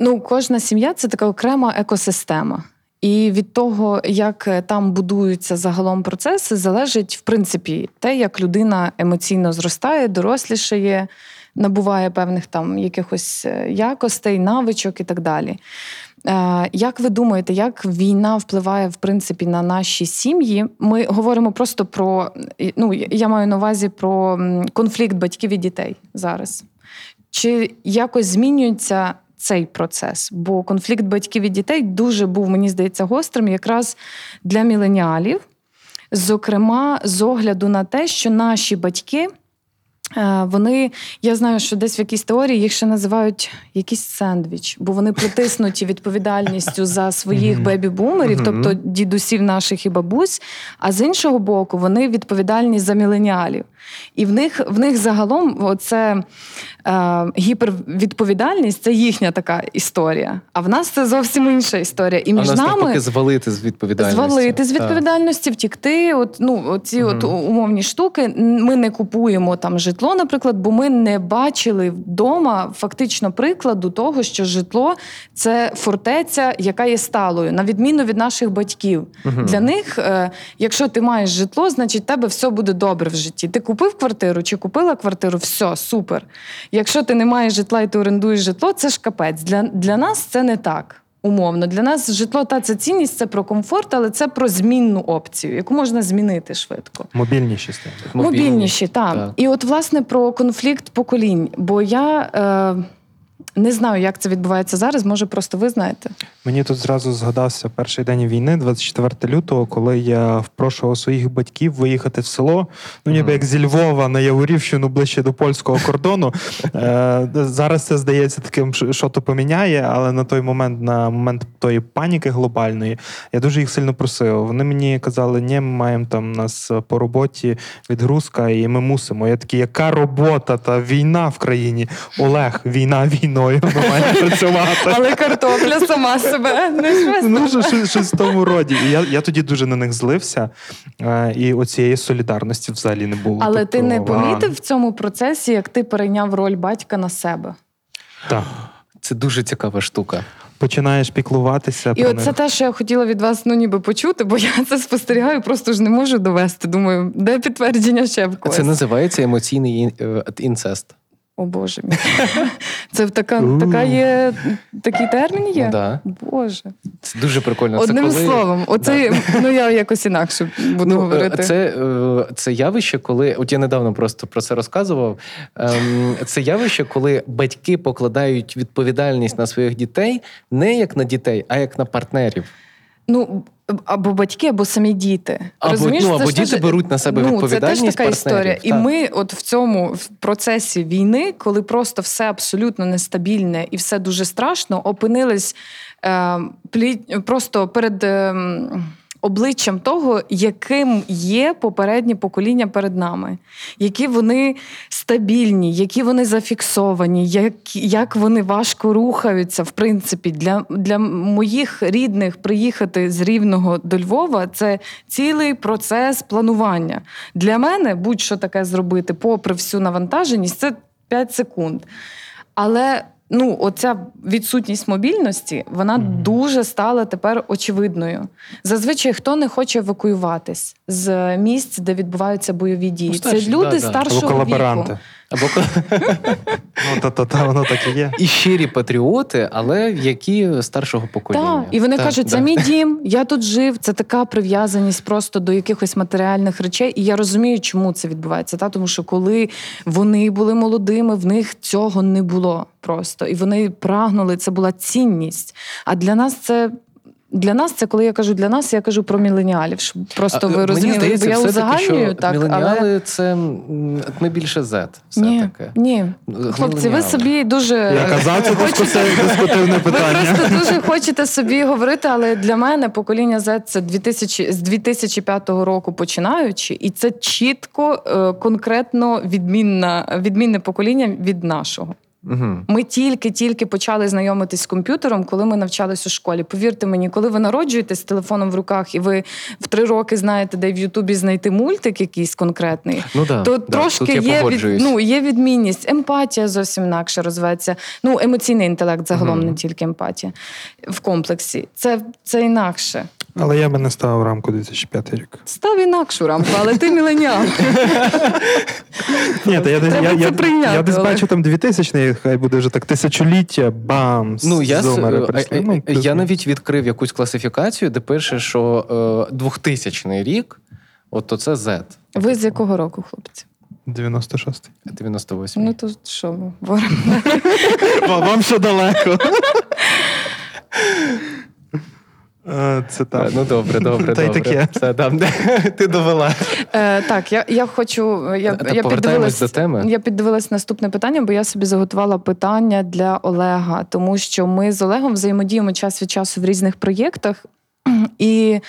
ну, кожна сім'я – це така окрема екосистема. І від того, як там будуються загалом процеси, залежить, в принципі, те, як людина емоційно зростає, дорослішає, набуває певних там якихось якостей, навичок і так далі. Як ви думаєте, як війна впливає, в принципі, на наші сім'ї? Ми говоримо просто про, ну, я маю на увазі про конфлікт батьків і дітей зараз. Чи якось змінюється цей процес? Бо конфлікт батьків і дітей дуже був, мені здається, гострим якраз для міленіалів. Зокрема, з огляду на те, що наші батьки... Вони, я знаю, що десь в якійсь теорії їх ще називають якийсь сендвіч, бо вони притиснуті відповідальністю за своїх бебі-бумерів, тобто дідусів наших і бабусь, а з іншого боку вони відповідальні за міленіалів. І в них, в них загалом оце е, гіпервідповідальність – це їхня така історія. А в нас це зовсім інша історія. І між а нами поки звалити з відповідальності. Звалити з відповідальності, втікти. От, ну, ці mm-hmm. от умовні штуки. Ми не купуємо там житло, наприклад, бо ми не бачили вдома фактично прикладу того, що житло – це фортеця, яка є сталою, на відміну від наших батьків. Mm-hmm. Для них, е, якщо ти маєш житло, значить тебе все буде добре в житті. Ти купив квартиру чи купила квартиру, все, супер. Якщо ти не маєш житла і ти орендуєш житло, це ж капець. Для, для нас це не так, умовно. Для нас житло – та це цінність, це про комфорт, але це про змінну опцію, яку можна змінити швидко. Мобільніші стали. Мобільніші, Мобільніші так. так. І от, власне, про конфлікт поколінь. Бо я... Е... Не знаю, як це відбувається зараз, може, просто ви знаєте. Мені тут зразу згадався перший день війни, двадцять четвертого лютого, коли я впрошував своїх батьків виїхати в село, ну ніби mm. як зі Львова на Яворівщину, ближче до польського кордону. Зараз це здається таким, що то поміняє, але на той момент, на момент тої паніки глобальної, я дуже їх сильно просив. Вони мені казали, ні, ми маємо там нас по роботі відгрузка, і ми мусимо. Я такий, яка робота та війна в країні? Олег, війна, війна. Має працювати. Але картопля сама себе не щось. Ну, щось, щось в тому роді. І я, я тоді дуже на них злився, і оцієї солідарності взагалі не було. Але тобто, ти не помітив а... в цьому процесі, як ти перейняв роль батька на себе? Так. Це дуже цікава штука. Починаєш піклуватися. І оце те, що я хотіла від вас, ну, ніби почути, бо я це спостерігаю, просто ж не можу довести. Думаю, де підтвердження ще в когось? Це називається емоційний інцест. О, Боже мій. Це така, така є, такий термін є? Ну, да. Боже. Це дуже прикольно. Одним це коли... словом. Оце, да. Ну, я якось інакше буду ну, говорити. Це, це явище, коли... От я недавно просто про це розказував. Це явище, коли батьки покладають відповідальність на своїх дітей не як на дітей, а як на партнерів. Ну, або батьки, або самі діти. Або, Розумієш, ну, або діти ж... беруть на себе ну, відповідальність партнерів. Це теж така історія. Так. І ми от в цьому в процесі війни, коли просто все абсолютно нестабільне і все дуже страшно, опинились е, плі... просто перед е, обличчям того, яким є попереднє покоління перед нами. Які вони стабільні, які вони зафіксовані, як, як вони важко рухаються. В принципі, для, для моїх рідних приїхати з Рівного до Львова – це цілий процес планування. Для мене будь-що таке зробити, попри всю навантаженість, це п'ять секунд. Але... Ну, оця відсутність мобільності, вона mm-hmm. дуже стала тепер очевидною. Зазвичай, хто не хоче евакуюватись з місць, де відбуваються бойові дії. Ну, старші, це люди да, старшого або віку. Або колаборанти. Воно так і є. І щирі патріоти, але які старшого покоління. І вони кажуть, це мій дім, я тут жив. Це така прив'язаність просто до якихось матеріальних речей. І я розумію, чому це відбувається. Тому що коли вони були молодими, в них цього не було просто. І вони прагнули, це була цінність. А для нас це Для нас це, коли я кажу для нас, я кажу про міленіалів. Просто ви розуміли, бо я узагальнюю, так, але... Міленіали – це ми більше Z все-таки. Ні, ні. Хлопці, ви собі дуже... Я казав, це дискутивне питання. Ви просто дуже хочете собі говорити, але для мене покоління Z – це дві тисячі, з дві тисячі п'ятого року починаючи, і це чітко, конкретно відмінна, відмінне покоління від нашого. Ми тільки-тільки почали знайомитись з комп'ютером, коли ми навчались у школі. Повірте мені, коли ви народжуєтесь з телефоном в руках і ви в три роки знаєте, де в Ютубі знайти мультик якийсь конкретний, ну, да, то да, трошки є, від, ну, є відмінність. Емпатія зовсім інакше розвивається. Ну, емоційний інтелект загалом, mm-hmm. не тільки емпатія. В комплексі. Це, це інакше. Але я би не ставив рамку дві тисячі п'ятий рік. Став інакшу рамку, але ти міленіал. Ні, я десь бачу там дві тисячний, хай буде вже так тисячоліття, бам, зумери прийшли. Я навіть відкрив якусь класифікацію, де пише, що двохтисячний рік, от то це Z. Ви з якого року, хлопці? дев'яносто шостий. дев'яносто восьмий. Ну то що ми говоримо? Вам ще далеко. Це там. Ну, добре, добре, та добре. Це там, де ти довела. Е, так, я, я хочу... Я, я, піддивилась, до теми. Я піддивилась наступне питання, бо я собі заготувала питання для Олега, тому що ми з Олегом взаємодіємо час від часу в різних проєктах, і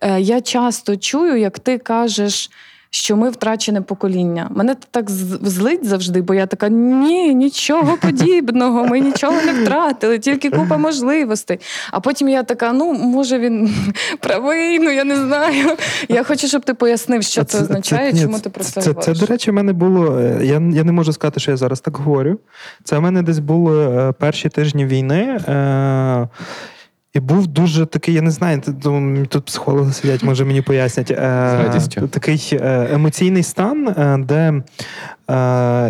е, я часто чую, як ти кажеш, що ми втрачене покоління. Мене так злить завжди, бо я така, ні, нічого подібного, ми нічого не втратили, тільки купа можливостей. А потім я така, ну, може він правий, ну, я не знаю. Я хочу, щоб ти пояснив, що це, це означає, це, чому це, ти про це, це говориш. Це, до речі, в мене було, я, я не можу сказати, що я зараз так говорю, це в мене десь були перші тижні війни, е- І був дуже такий, я не знаю, тут психологи сидять, може мені пояснять, е, такий емоційний стан, де е,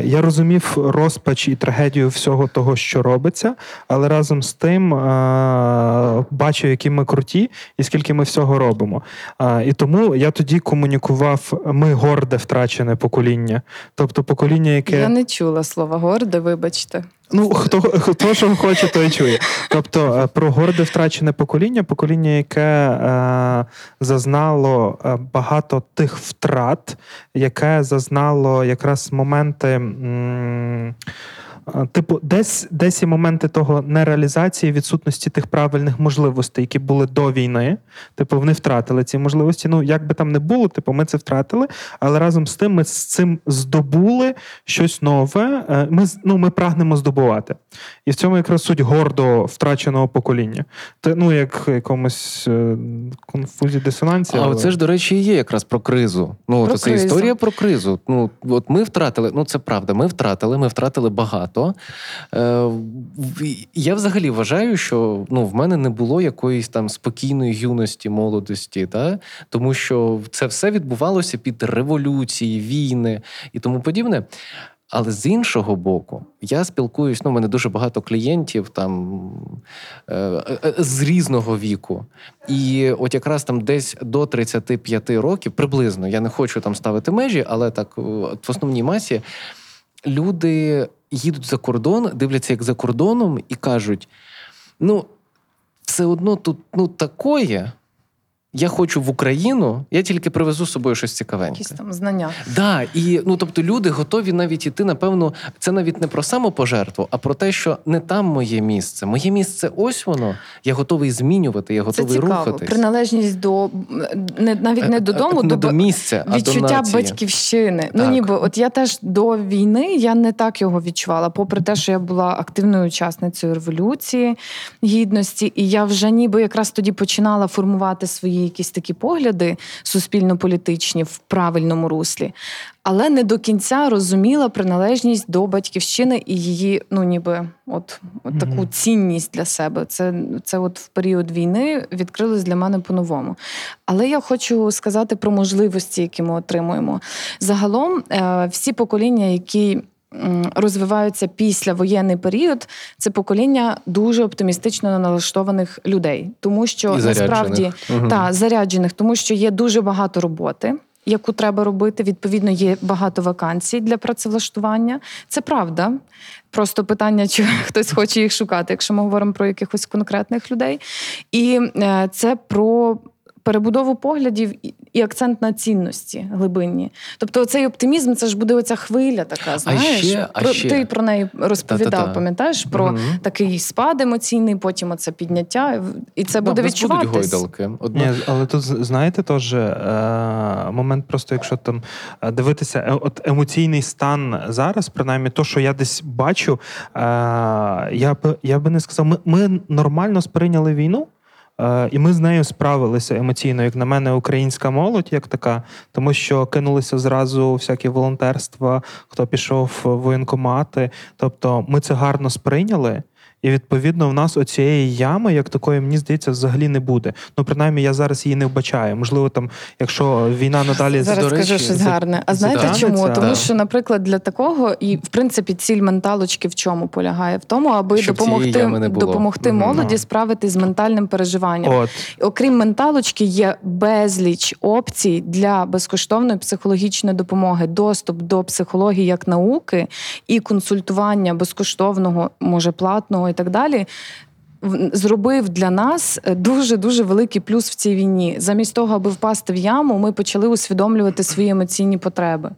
я розумів розпач і трагедію всього того, що робиться, але разом з тим е, бачу, які ми круті і скільки ми всього робимо. Е, і тому я тоді комунікував, ми горде втрачене покоління. Тобто покоління, яке... Я не чула слова горде, вибачте. Ну, хто, хто що хоче, той чує. Тобто, про горде втрачене покоління, покоління, яке е, зазнало багато тих втрат, яке зазнало якраз моменти... М- Типу, десь, десь і моменти того нереалізації, відсутності тих правильних можливостей, які були до війни. Типу, вони втратили ці можливості. Ну, як би там не було, типу, ми це втратили, але разом з тим ми з цим здобули щось нове. Ми, ну, ми прагнемо здобувати. І в цьому якраз суть гордо втраченого покоління. Те, ну, як якомусь конфузії, дисонансі. А але... це ж, до речі, є якраз про кризу. Ну, про це кризу. Історія про кризу. Ну, от ми втратили, ну, це правда, ми втратили, ми втратили багато. То я взагалі вважаю, що ну, в мене не було якоїсь там спокійної юності, молодості, да? Тому що це все відбувалося під революції, війни і тому подібне. Але з іншого боку, я спілкуюсь, ну, в мене дуже багато клієнтів там з різного віку. І от якраз там десь до тридцяти п'яти років, приблизно, я не хочу там ставити межі, але так в основній масі, люди... їдуть за кордон, дивляться, як за кордоном, і кажуть, ну, все одно тут, ну, такое, я хочу в Україну, я тільки привезу з собою щось цікавеньке. Якісь там знання. Так, да, і, ну, тобто, люди готові навіть іти, напевно, це навіть не про самопожертву, а про те, що не там моє місце. Моє місце ось воно, я готовий змінювати, я готовий рухатись. Це цікаво, рухатись. Приналежність до, не, навіть не додому, не до, до місця, відчуття батьківщини. Так. Ну, ніби, от я теж до війни, я не так його відчувала, попри те, що я була активною учасницею Революції Гідності, і я вже ніби якраз тоді починала формувати свої якісь такі погляди суспільно-політичні в правильному руслі, але не до кінця розуміла приналежність до батьківщини і її, ну, ніби, от, от таку mm-hmm. цінність для себе. Це, це от в період війни відкрилось для мене по-новому. Але я хочу сказати про можливості, які ми отримуємо. Загалом всі покоління, які розвиваються після воєнний період, це покоління дуже оптимістично налаштованих людей. Тому що, і насправді, заряджених. Та, заряджених, тому що є дуже багато роботи. яку треба робити. Відповідно, є багато вакансій для працевлаштування. Це правда. Просто питання, чи хтось хоче їх шукати, якщо ми говоримо про якихось конкретних людей. І це про перебудову поглядів і акцент на цінності глибинні. Тобто цей оптимізм, це ж буде оця хвиля така, знаєш? А ще, про, а ще. Ти про неї розповідав, Та-та-та. пам'ятаєш? Про угу. такий спад емоційний, потім оце підняття, і це да, буде відчуватись. Ні, але тут, знаєте, теж момент просто, якщо там дивитися, от емоційний стан зараз, принаймні, то, що я десь бачу, я б, я би не сказав, ми, ми нормально сприйняли війну, і ми з нею справилися емоційно, як на мене, українська молодь, як така, тому що кинулися зразу всякі волонтерства, хто пішов в воєнкомати. Тобто ми це гарно сприйняли, і, відповідно, в нас оцієї ями, як такої, мені здається, взагалі не буде. Ну, принаймні, я зараз її не вбачаю. Можливо, там, якщо війна надалі... Зараз скажу щось гарне. А знаєте чому? Тому да. що, наприклад, для такого, і, в принципі, ціль менталочки в чому полягає? В тому, аби допомогти, допомогти молоді справитись з ментальним переживанням. От. Окрім менталочки, є безліч опцій для безкоштовної психологічної допомоги. Доступ до психології як науки і консультування безкоштовного, може, платного, і так далі, зробив для нас дуже-дуже великий плюс в цій війні. Замість того, аби впасти в яму, ми почали усвідомлювати свої емоційні потреби.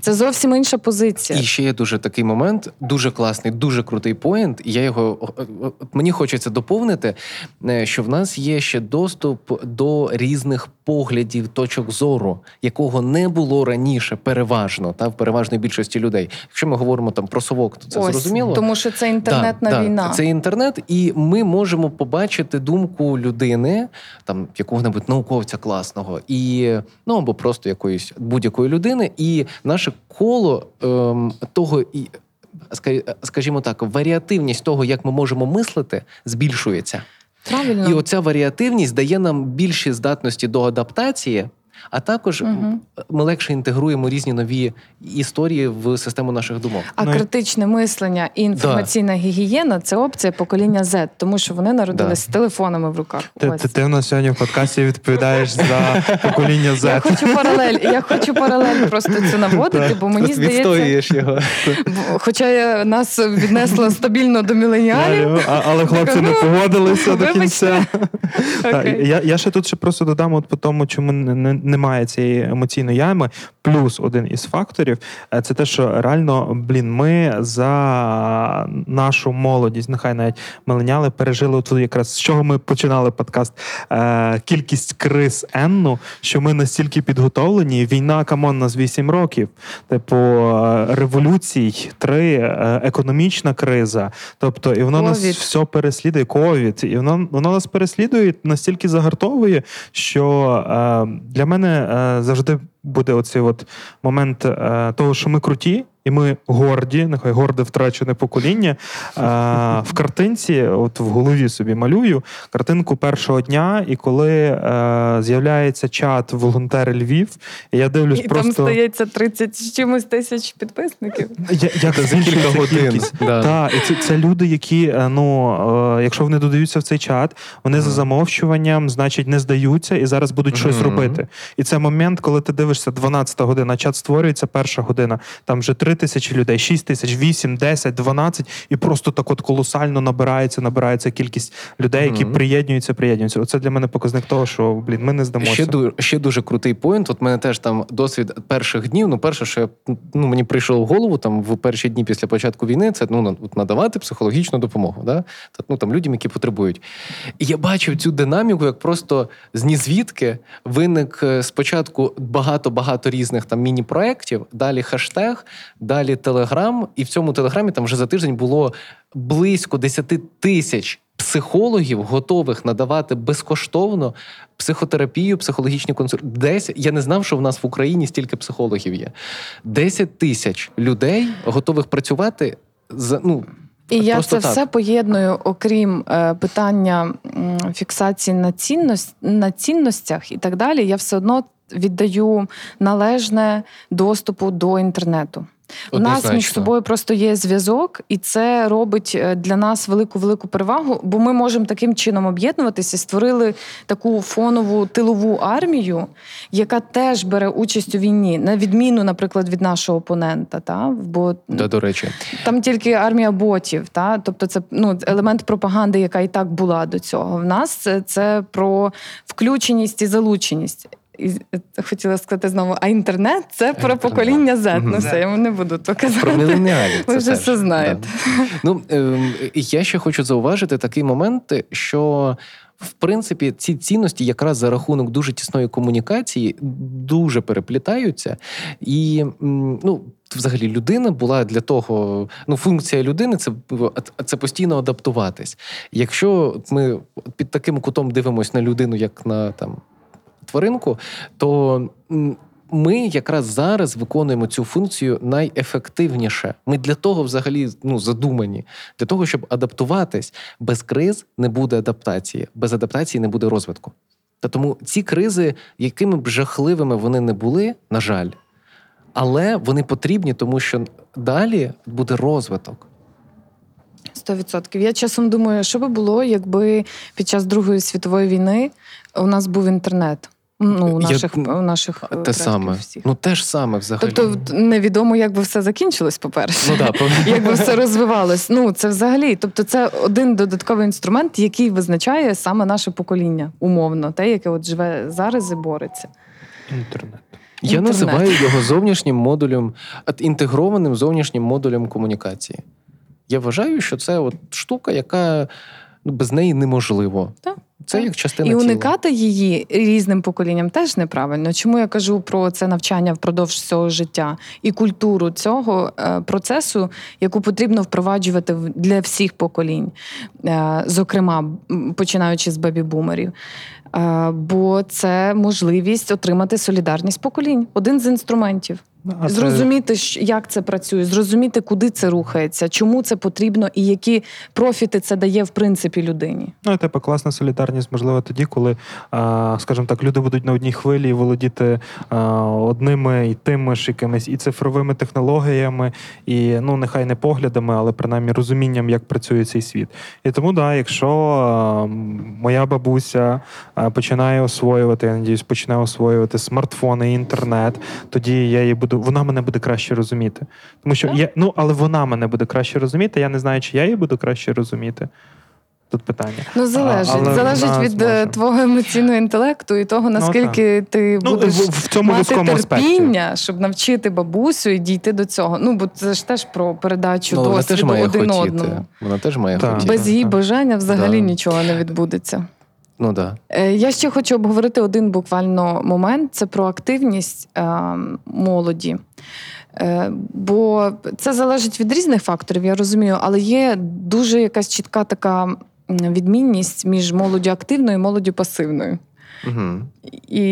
Це зовсім інша позиція. І ще є дуже такий момент, дуже класний, дуже крутий поінт, я його, мені хочеться доповнити, що в нас є ще доступ до різних поглядів, точок зору, якого не було раніше переважно, та в переважної більшості людей. Якщо ми говоримо там про совок, то це Ось, зрозуміло. Тому що це інтернетна да, війна. Да, це інтернет, і ми можемо побачити думку людини, там якого-небудь науковця класного, і, ну, або просто якоїсь будь-якої людини, і наше коло ем, того, і, скажімо так, варіативність того, як ми можемо мислити, збільшується. Правильно. І оця варіативність дає нам більші здатності до адаптації, а також угу. ми легше інтегруємо різні нові історії в систему наших думок. А ну, критичне мислення і інформаційна да. гігієна – це опція покоління Зет, тому що вони народились з да. телефонами в руках. Ти, ти, ти в нас сьогодні в подкасті відповідаєш за покоління Зет. Я хочу паралель, я хочу паралель просто цю наводити, бо мені здається… Відстоюєш його. Хоча я нас віднесла стабільно до міленіалів. Але хлопці не погодилися до кінця. Я ще тут просто додам по тому, чому не немає цієї емоційної ями. Плюс один із факторів – це те, що реально, блін, ми за нашу молодість, нехай навіть миленіали, пережили тут якраз, з чого ми починали подкаст, кількість криз енну, що ми настільки підготовлені. Війна, камон, нас вісім років. Типу, революцій, три, економічна криза. Тобто, і воно COVID. Нас все переслідує. Ковід. І воно, воно нас переслідує, настільки загартовує, що для мене завжди буде оцей от момент е, того, що ми круті, і ми горді, нехай горде втрачене покоління. Е, в картинці, от в голові собі малюю, картинку першого дня, і коли е, з'являється чат «Волонтери Львів», я дивлюсь і просто... І там стається тридцять з чимось тисяч підписників. Я, як за кілька годин. Да. Та, і це, це люди, які, ну, е, якщо вони додаються в цей чат, вони mm. за замовчуванням, значить, не здаються, і зараз будуть mm. щось робити. І це момент, коли ти дивишся дванадцята година, чат створюється перша година, там вже три тисячі людей, шість тисяч, вісім, десять, дванадцять, і просто так от колосально набирається, набирається кількість людей, які mm-hmm. приєднюються, приєднюються. Оце для мене показник того, що, блін, ми не здамося. Ще, ду- ще дуже крутий поінт. От мене теж там досвід перших днів, ну, перше, що я, ну, мені прийшло в голову там в перші дні після початку війни, це, ну, надавати психологічну допомогу, да? Ну, там людям, які потребують. І я бачив цю динаміку, як просто з нізвідки виник спочатку багато-багато різних там міні-проєктів, далі хештег, далі Телеграм, і в цьому Телеграмі там вже за тиждень було близько десять тисяч психологів, готових надавати безкоштовно психотерапію, психологічні консультації. Я не знав, що в нас в Україні стільки психологів є. десять тисяч людей готових працювати за, ну, і я це так. все поєдную, окрім е, питання м, фіксації на, цінності, на цінностях і так далі, я все одно віддаю належне доступу до інтернету. У нас між собою просто є зв'язок, і це робить для нас велику-велику перевагу, бо ми можемо таким чином об'єднуватися. Створили таку фонову тилову армію, яка теж бере участь у війні, на відміну, наприклад, від нашого опонента. Та? Бо да, до речі. Там тільки армія ботів, та? Тобто це ну, елемент пропаганди, яка і так була до цього. В нас це, це про включеність і залученість. І хотіла сказати знову, а інтернет – це про покоління Z. Ну все, я не буду то казати. Про міленіалів. Ви вже все знаєте. Да. Ну, я ще хочу зауважити такий момент, що, в принципі, ці цінності якраз за рахунок дуже тісної комунікації дуже переплітаються. І, ну, взагалі, людина була для того... Ну, функція людини – це, це постійно адаптуватись. Якщо ми під таким кутом дивимося на людину, як на, там, тваринку, то ми якраз зараз виконуємо цю функцію найефективніше. Ми для того взагалі ну, задумані. Для того, щоб адаптуватись. Без криз не буде адаптації. Без адаптації не буде розвитку. Та тому ці кризи, якими б жахливими вони не були, на жаль, але вони потрібні, тому що далі буде розвиток. сто відсотків. Я часом думаю, що би було, якби під час Другої світової війни у нас був інтернет. Ну, у наших, я... у наших те саме. Всіх. Ну, те ж саме взагалі. Тобто, невідомо, як би все закінчилось, по-перше. Ну, да, по... як би все розвивалось. Ну, це взагалі. Тобто, це один додатковий інструмент, який визначає саме наше покоління, умовно. Те, яке от живе зараз і бореться. Інтернет. Я інтернет. називаю його зовнішнім модулем, інтегрованим зовнішнім модулем комунікації. Я вважаю, що це от штука, яка ну, без неї неможливо. Так. Це як частина тіла. І уникати її різним поколінням теж неправильно. Чому я кажу про це навчання впродовж всього життя і культуру цього процесу, яку потрібно впроваджувати для всіх поколінь, зокрема, починаючи з бебі-бумерів. Бо це можливість отримати солідарність поколінь. Один з інструментів. А зрозуміти, це... як це працює, зрозуміти, куди це рухається, чому це потрібно і які профіти це дає, в принципі, людині. Ну, і типу, класна солідарність, можливо, тоді, коли, скажімо так, люди будуть на одній хвилі володіти одними і тими ж якимись і цифровими технологіями, і, ну, нехай не поглядами, але, принаймні, розумінням, як працює цей світ. І тому, да, якщо моя бабуся починає освоювати, я надіюсь, починає освоювати смартфони і інтернет, тоді я її буду вона мене буде краще розуміти. Тому що я, ну, але вона мене буде краще розуміти, я не знаю, чи я її буду краще розуміти. Тут питання. Ну, залежить. А, залежить від зможе. Твого емоційного інтелекту і того, наскільки ну, ти ну, будеш в, в цьому мати терпіння, аспекті. Щоб навчити бабусю і дійти до цього. Ну, бо це ж теж про передачу ну, досвіду один одному. Вона теж має так. хотіти. Без її так. бажання взагалі да. нічого не відбудеться. Ну, да. Я ще хочу обговорити один буквально момент. Це про активність е, молоді. Е, бо це залежить від різних факторів, я розумію, але є дуже якась чітка така відмінність між молоддю активною і молоддю пасивною. Угу. І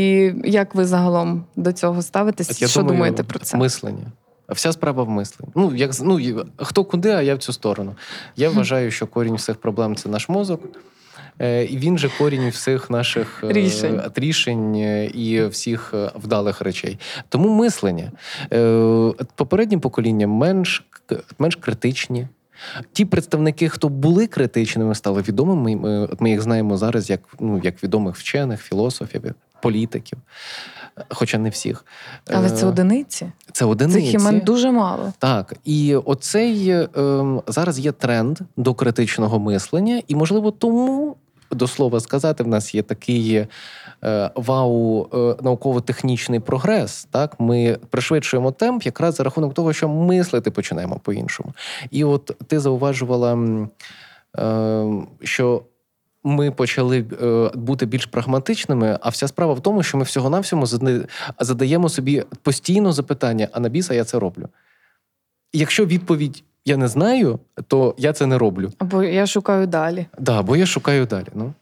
як ви загалом до цього ставитесь? Я Що думаю, думаєте про це? Мислення. Вся справа в мисленні. Ну, як, ну, хто куди, а я в цю сторону. Я вважаю, що корінь всіх проблем – це наш мозок. І він же корінь всіх наших рішень. рішень і всіх вдалих речей. Тому мислення. Попередні покоління менш, менш критичні. Ті представники, хто були критичними, стали відомими. Ми, ми їх знаємо зараз як, ну, як відомих вчених, філософів, політиків. Хоча не всіх. Але це одиниці. Це одиниці. Цих імен дуже мало. Так. І оцей ем, зараз є тренд до критичного мислення. І, можливо, тому, до слова сказати, в нас є такий е, вау е, науково-технічний прогрес. Так? Ми пришвидшуємо темп якраз за рахунок того, що мислити починаємо по-іншому. І от ти зауважувала, е, що... ми почали бути більш прагматичними, а вся справа в тому, що ми всього-навсього задаємо собі постійно запитання, а на біса я це роблю. Якщо відповідь я не знаю, то я це не роблю. Або я шукаю далі. Так, да, або я шукаю далі. Ну.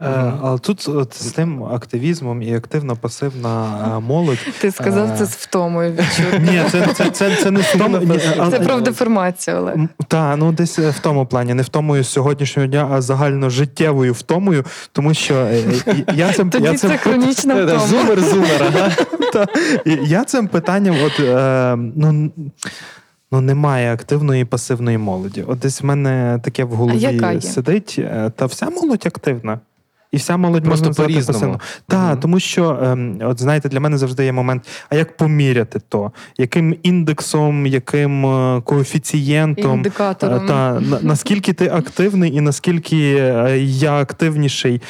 Uh-huh. Але тут от, з тим активізмом і активно-пасивна молодь... Ти сказав а... це з втомою відчутно. Ні, це, це, це, це не втома. Це про деформацію, Олег. Так, ну десь в тому плані. Не втомою сьогоднішнього дня, а загально життєвою втомою, тому що я цим... Тоді я цим... це хронічна втома. Зумер зумера. Я цим питанням... От, ну, Ну, немає активної і пасивної молоді. От десь в мене таке в голові сидить. Та вся молодь активна. І вся молодь просто можна назвати пасивно. Так, угу. Тому що, от знаєте, для мене завжди є момент, а як поміряти то? Яким індексом, яким коефіцієнтом? Індикатором. Та, наскільки ти активний і наскільки я активніший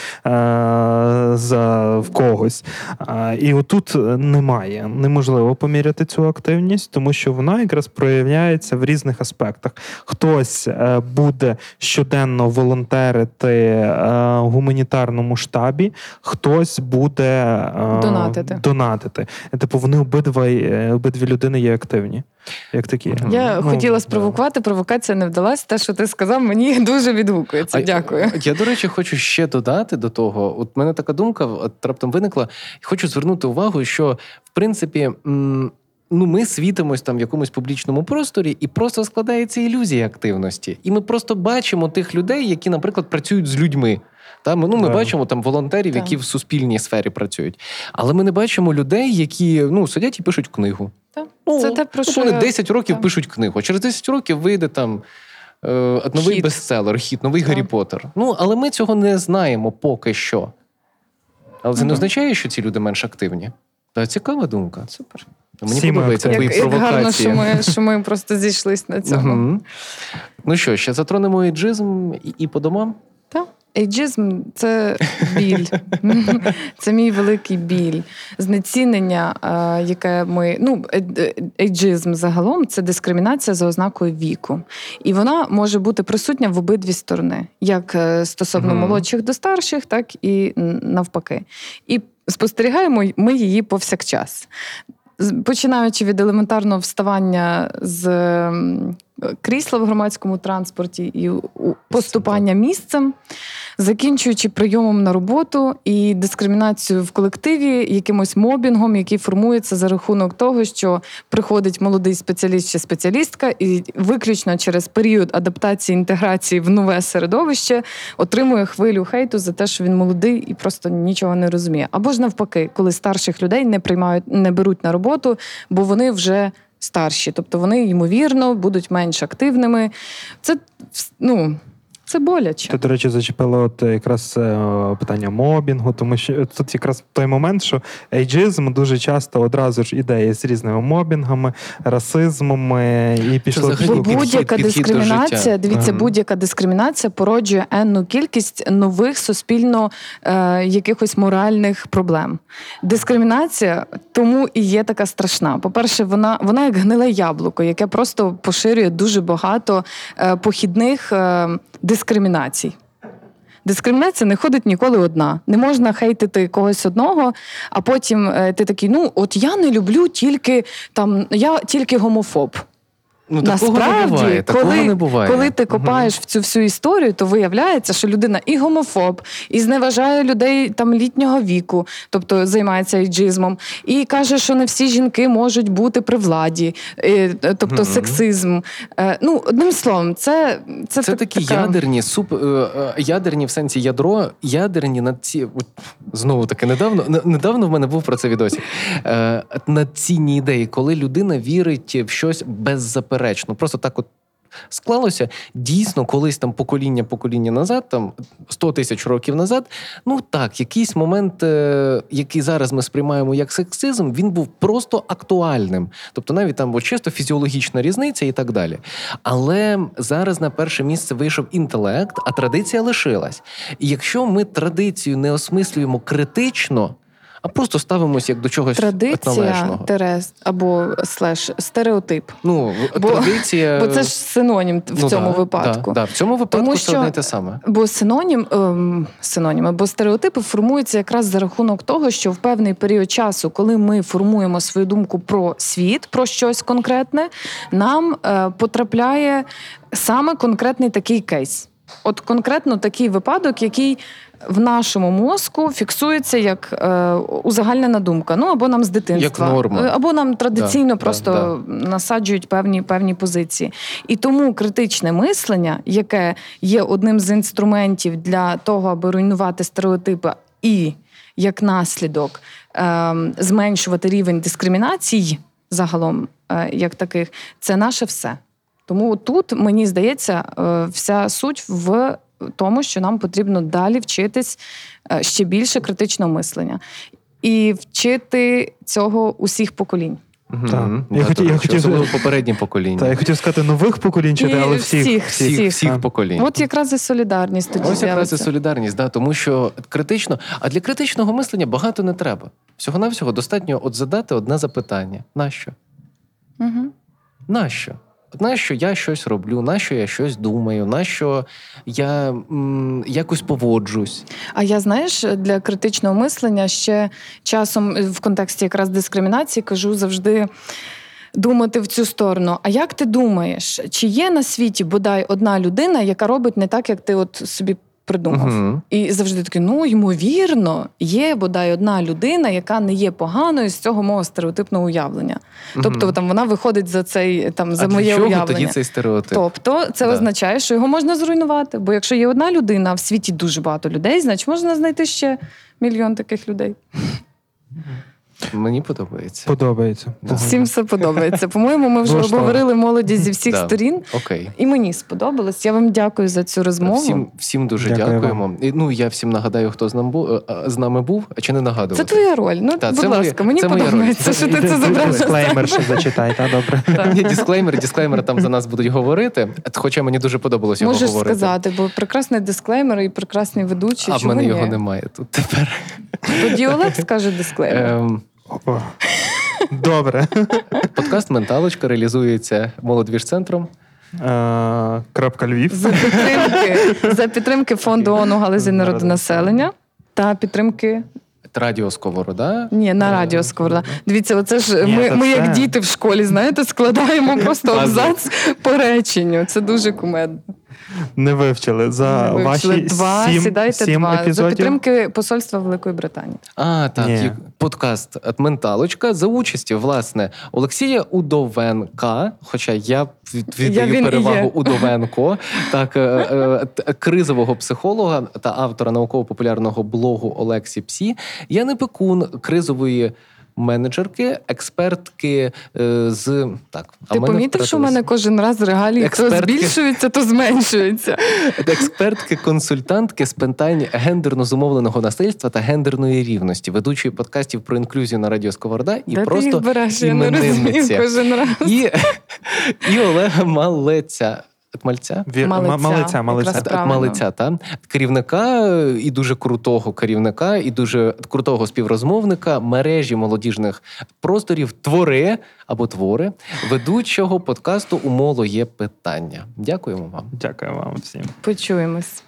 за когось. І отут немає. Неможливо поміряти цю активність, тому що вона якраз проявляється в різних аспектах. Хтось буде щоденно волонтерити гуманітарно штабі, хтось буде е, донатити. донатити. Типу, вони обидва, обидві людини є активні. Як такі. Я ну, хотіла спровокувати, провокація не вдалась. Те, що ти сказав, мені дуже відгукується. Дякую. Я, до речі, хочу ще додати до того. От в мене така думка от раптом виникла. Хочу звернути увагу, що, в принципі, м- Ну, ми світимось там в якомусь публічному просторі, і просто складається ілюзія активності. І ми просто бачимо тих людей, які, наприклад, працюють з людьми. Та, ми, ну, ми yeah. бачимо там волонтерів, yeah. які в суспільній сфері працюють. Але ми не бачимо людей, які ну, сидять і пишуть книгу. Yeah. Ну, це те, про що... Вони десять років yeah. пишуть книгу. Через десять років вийде там е, новий хіт. бестселер, хіт, новий yeah. Гаррі Поттер. Ну, але ми цього не знаємо поки що. Але це mm-hmm. не означає, що ці люди менш активні. Та цікава думка. Супер. Мені Сіма подобається твої провокації. Гарно, що ми, що ми просто зійшлись на цьому. Угу. Ну що, ще затронемо ейджизм і, і по домам? Так. Ейджизм – це біль. Це мій великий біль. Знецінення, яке ми... Ну, ейджизм загалом – це дискримінація за ознакою віку. І вона може бути присутня в обидві сторони. Як стосовно mm. молодших до старших, так і навпаки. І спостерігаємо ми її повсякчас. Починаючи від елементарного вставання з крісла в громадському транспорті і поступання місцем, закінчуючи прийомом на роботу і дискримінацією в колективі, якимось мобінгом, який формується за рахунок того, що приходить молодий спеціаліст чи спеціалістка і виключно через період адаптації, інтеграції в нове середовище отримує хвилю хейту за те, що він молодий і просто нічого не розуміє. Або ж навпаки, коли старших людей не приймають, не беруть на роботу, бо вони вже старші, тобто вони, ймовірно, будуть менш активними. Це, ну, це боляче. Ти, до речі, зачепила от якраз питання мобінгу, тому що тут якраз той момент, що ейджизм дуже часто одразу ж іде з різними мобінгами, расизмом і пішло... Бо будь-яка дискримінація, дивіться, ага. будь-яка дискримінація породжує енну кількість нових суспільно е, якихось моральних проблем. Дискримінація тому і є така страшна. По-перше, вона, вона як гниле яблуко, яке просто поширює дуже багато е, похідних е, дискримінацій. Дискримінація не ходить ніколи одна. Не можна хейтити когось одного, а потім ти такий, ну, от я не люблю тільки, там, я тільки гомофоб. Ну, такого насправді, не буває, такого коли, не буває. Коли ти копаєш угу. в цю всю історію, то виявляється, що людина і гомофоб, і зневажає людей там літнього віку, тобто займається ейджизмом, і каже, що не всі жінки можуть бути при владі, тобто угу. сексизм. Ну, одним словом, це... Це, це так, такі така... ядерні, суп, ядерні в сенсі ядро, ядерні над ці... Знову таки, недавно, недавно в мене був про це відосик. Надцінні ідеї, коли людина вірить в щось беззаперечно. Речно. Просто так от склалося. Дійсно, колись там покоління-покоління назад, там сто тисяч років назад, ну так, якийсь момент, який зараз ми сприймаємо як сексизм, він був просто актуальним. Тобто навіть там чисто фізіологічна різниця і так далі. Але зараз на перше місце вийшов інтелект, а традиція лишилась. І якщо ми традицію не осмислюємо критично, а просто ставимось як до чогось традиція, належного. Терез, або слеш, стереотип. Ну, бо, традиція... бо це ж синонім в ну, цьому да, випадку. Да, да. В цьому випадку тому, що, те саме. Бо синонім, ем, синоніми, бо стереотипи формуються якраз за рахунок того, що в певний період часу, коли ми формуємо свою думку про світ, про щось конкретне, нам е, потрапляє саме конкретний такий кейс. От конкретно такий випадок, який в нашому мозку фіксується як е, узагальнена думка. Ну, або нам з дитинства. Як норма. Або нам традиційно да, просто да, да. насаджують певні, певні позиції. І тому критичне мислення, яке є одним з інструментів для того, аби руйнувати стереотипи і, як наслідок, е, зменшувати рівень дискримінації загалом, е, як таких, це наше все. Тому тут, мені здається, вся суть в тому, що нам потрібно далі вчитись ще більше критичного мислення. І вчити цього усіх поколінь. Mm-hmm. Так. Я, я, хотів, я хотів сказати попередні покоління. Так, я хотів сказати нових поколінь, чити, але всіх, всіх, всіх, всіх, всіх поколінь. От якраз і солідарність тоді. Ось якраз і солідарність, да, тому що критично, а для критичного мислення багато не треба. Всього-навсього достатньо от задати одне запитання: нащо? Угу. Нащо? Нащо я щось роблю, нащо я щось думаю, нащо я м, якось поводжусь. А я, знаєш, для критичного мислення ще часом в контексті якраз дискримінації кажу завжди думати в цю сторону. А як ти думаєш, чи є на світі, бодай, одна людина, яка робить не так, як ти от собі придумав? Угу. І завжди таки, ну, ймовірно, є, бодай, одна людина, яка не є поганою з цього мого стереотипного уявлення. Угу. Тобто там вона виходить за цей, там, за а моє уявлення. А для чого тоді цей стереотип? Тобто це да. означає, що його можна зруйнувати. Бо якщо є одна людина, в світі дуже багато людей, значить можна знайти ще мільйон таких людей. Мені подобається. Подобається. Всім все подобається. По-моєму, ми вже обговорили молодість зі всіх да. сторін. Окей. І мені сподобалось. Я вам дякую за цю розмову. Всім, всім дуже дякую дякуємо. І, ну, я всім нагадаю, хто з, нам бу... з нами був, а чи не нагадувати. Це твоя роль. Ну, та, будь ласка, моя... мені подобається, що ти це зобразив. Дисклеймер ще зачитай, та, добре. Та. Ні, дисклеймер, дисклеймер там за нас будуть говорити, хоча мені дуже подобалось його можеш говорити. Можеш сказати, бо прекрасний дисклеймер і прекрасний ведучий. А в мене його немає тут тепер. Тоді Олег скаже дисклеймер. О, добре. Подкаст «Менталочка» реалізується молодвіжцентром. Е, крапка Львів. За підтримки, за підтримки фонду ООН у галузі народонаселення та підтримки... Радіо «Сковорода». Ні, на Радіо «Сковорода». Дивіться, оце ж ми, ми як діти в школі, знаєте, складаємо просто абзац по реченню. Це дуже кумедно. Не вивчили. За не вивчили. Ваші два, сім, сідайте, сім два. Епізодів. За підтримки посольства Великої Британії. А, так. Ні. Подкаст «Менталочка» за участі, власне, Олексія Удовенка, хоча я віддаю перевагу Удовенко, так, кризового психолога та автора науково-популярного блогу Олексій Псі, Яни Пекун, кризової менеджерки, експертки з... Так, ти помітив, що в мене кожен раз регалії то збільшуються, то зменшуються? Експертки-консультантки з питань гендерно зумовленого насильства та гендерної рівності, ведучої подкастів про інклюзію на Радіо Сковорода і де просто ти їх береш, я не розумію кожен раз. І, і Олега Малеця. Мальця? Вір... Малиця, Малиця, Малиця. Малиця, та? Керівника, і дуже крутого керівника, і дуже крутого співрозмовника мережі молодіжних просторів «Твори» або «Твори», ведучого подкасту «У Molo є питання». Дякуємо вам. Дякую вам всім. Почуємось.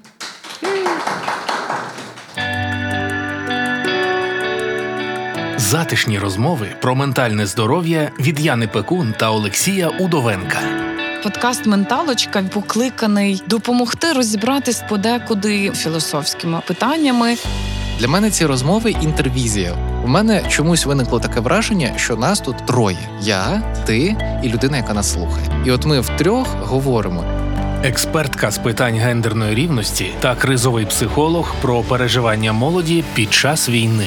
Затишні розмови про ментальне здоров'я від Яни Пекун та Олексія Удовенка. Подкаст «Менталочка» покликаний допомогти розібратись подекуди філософськими питаннями. Для мене ці розмови – інтервізія. У мене чомусь виникло таке враження, що нас тут троє. Я, ти і людина, яка нас слухає. І от ми втрьох говоримо. Експертка з питань гендерної рівності та кризовий психолог про переживання молоді під час війни.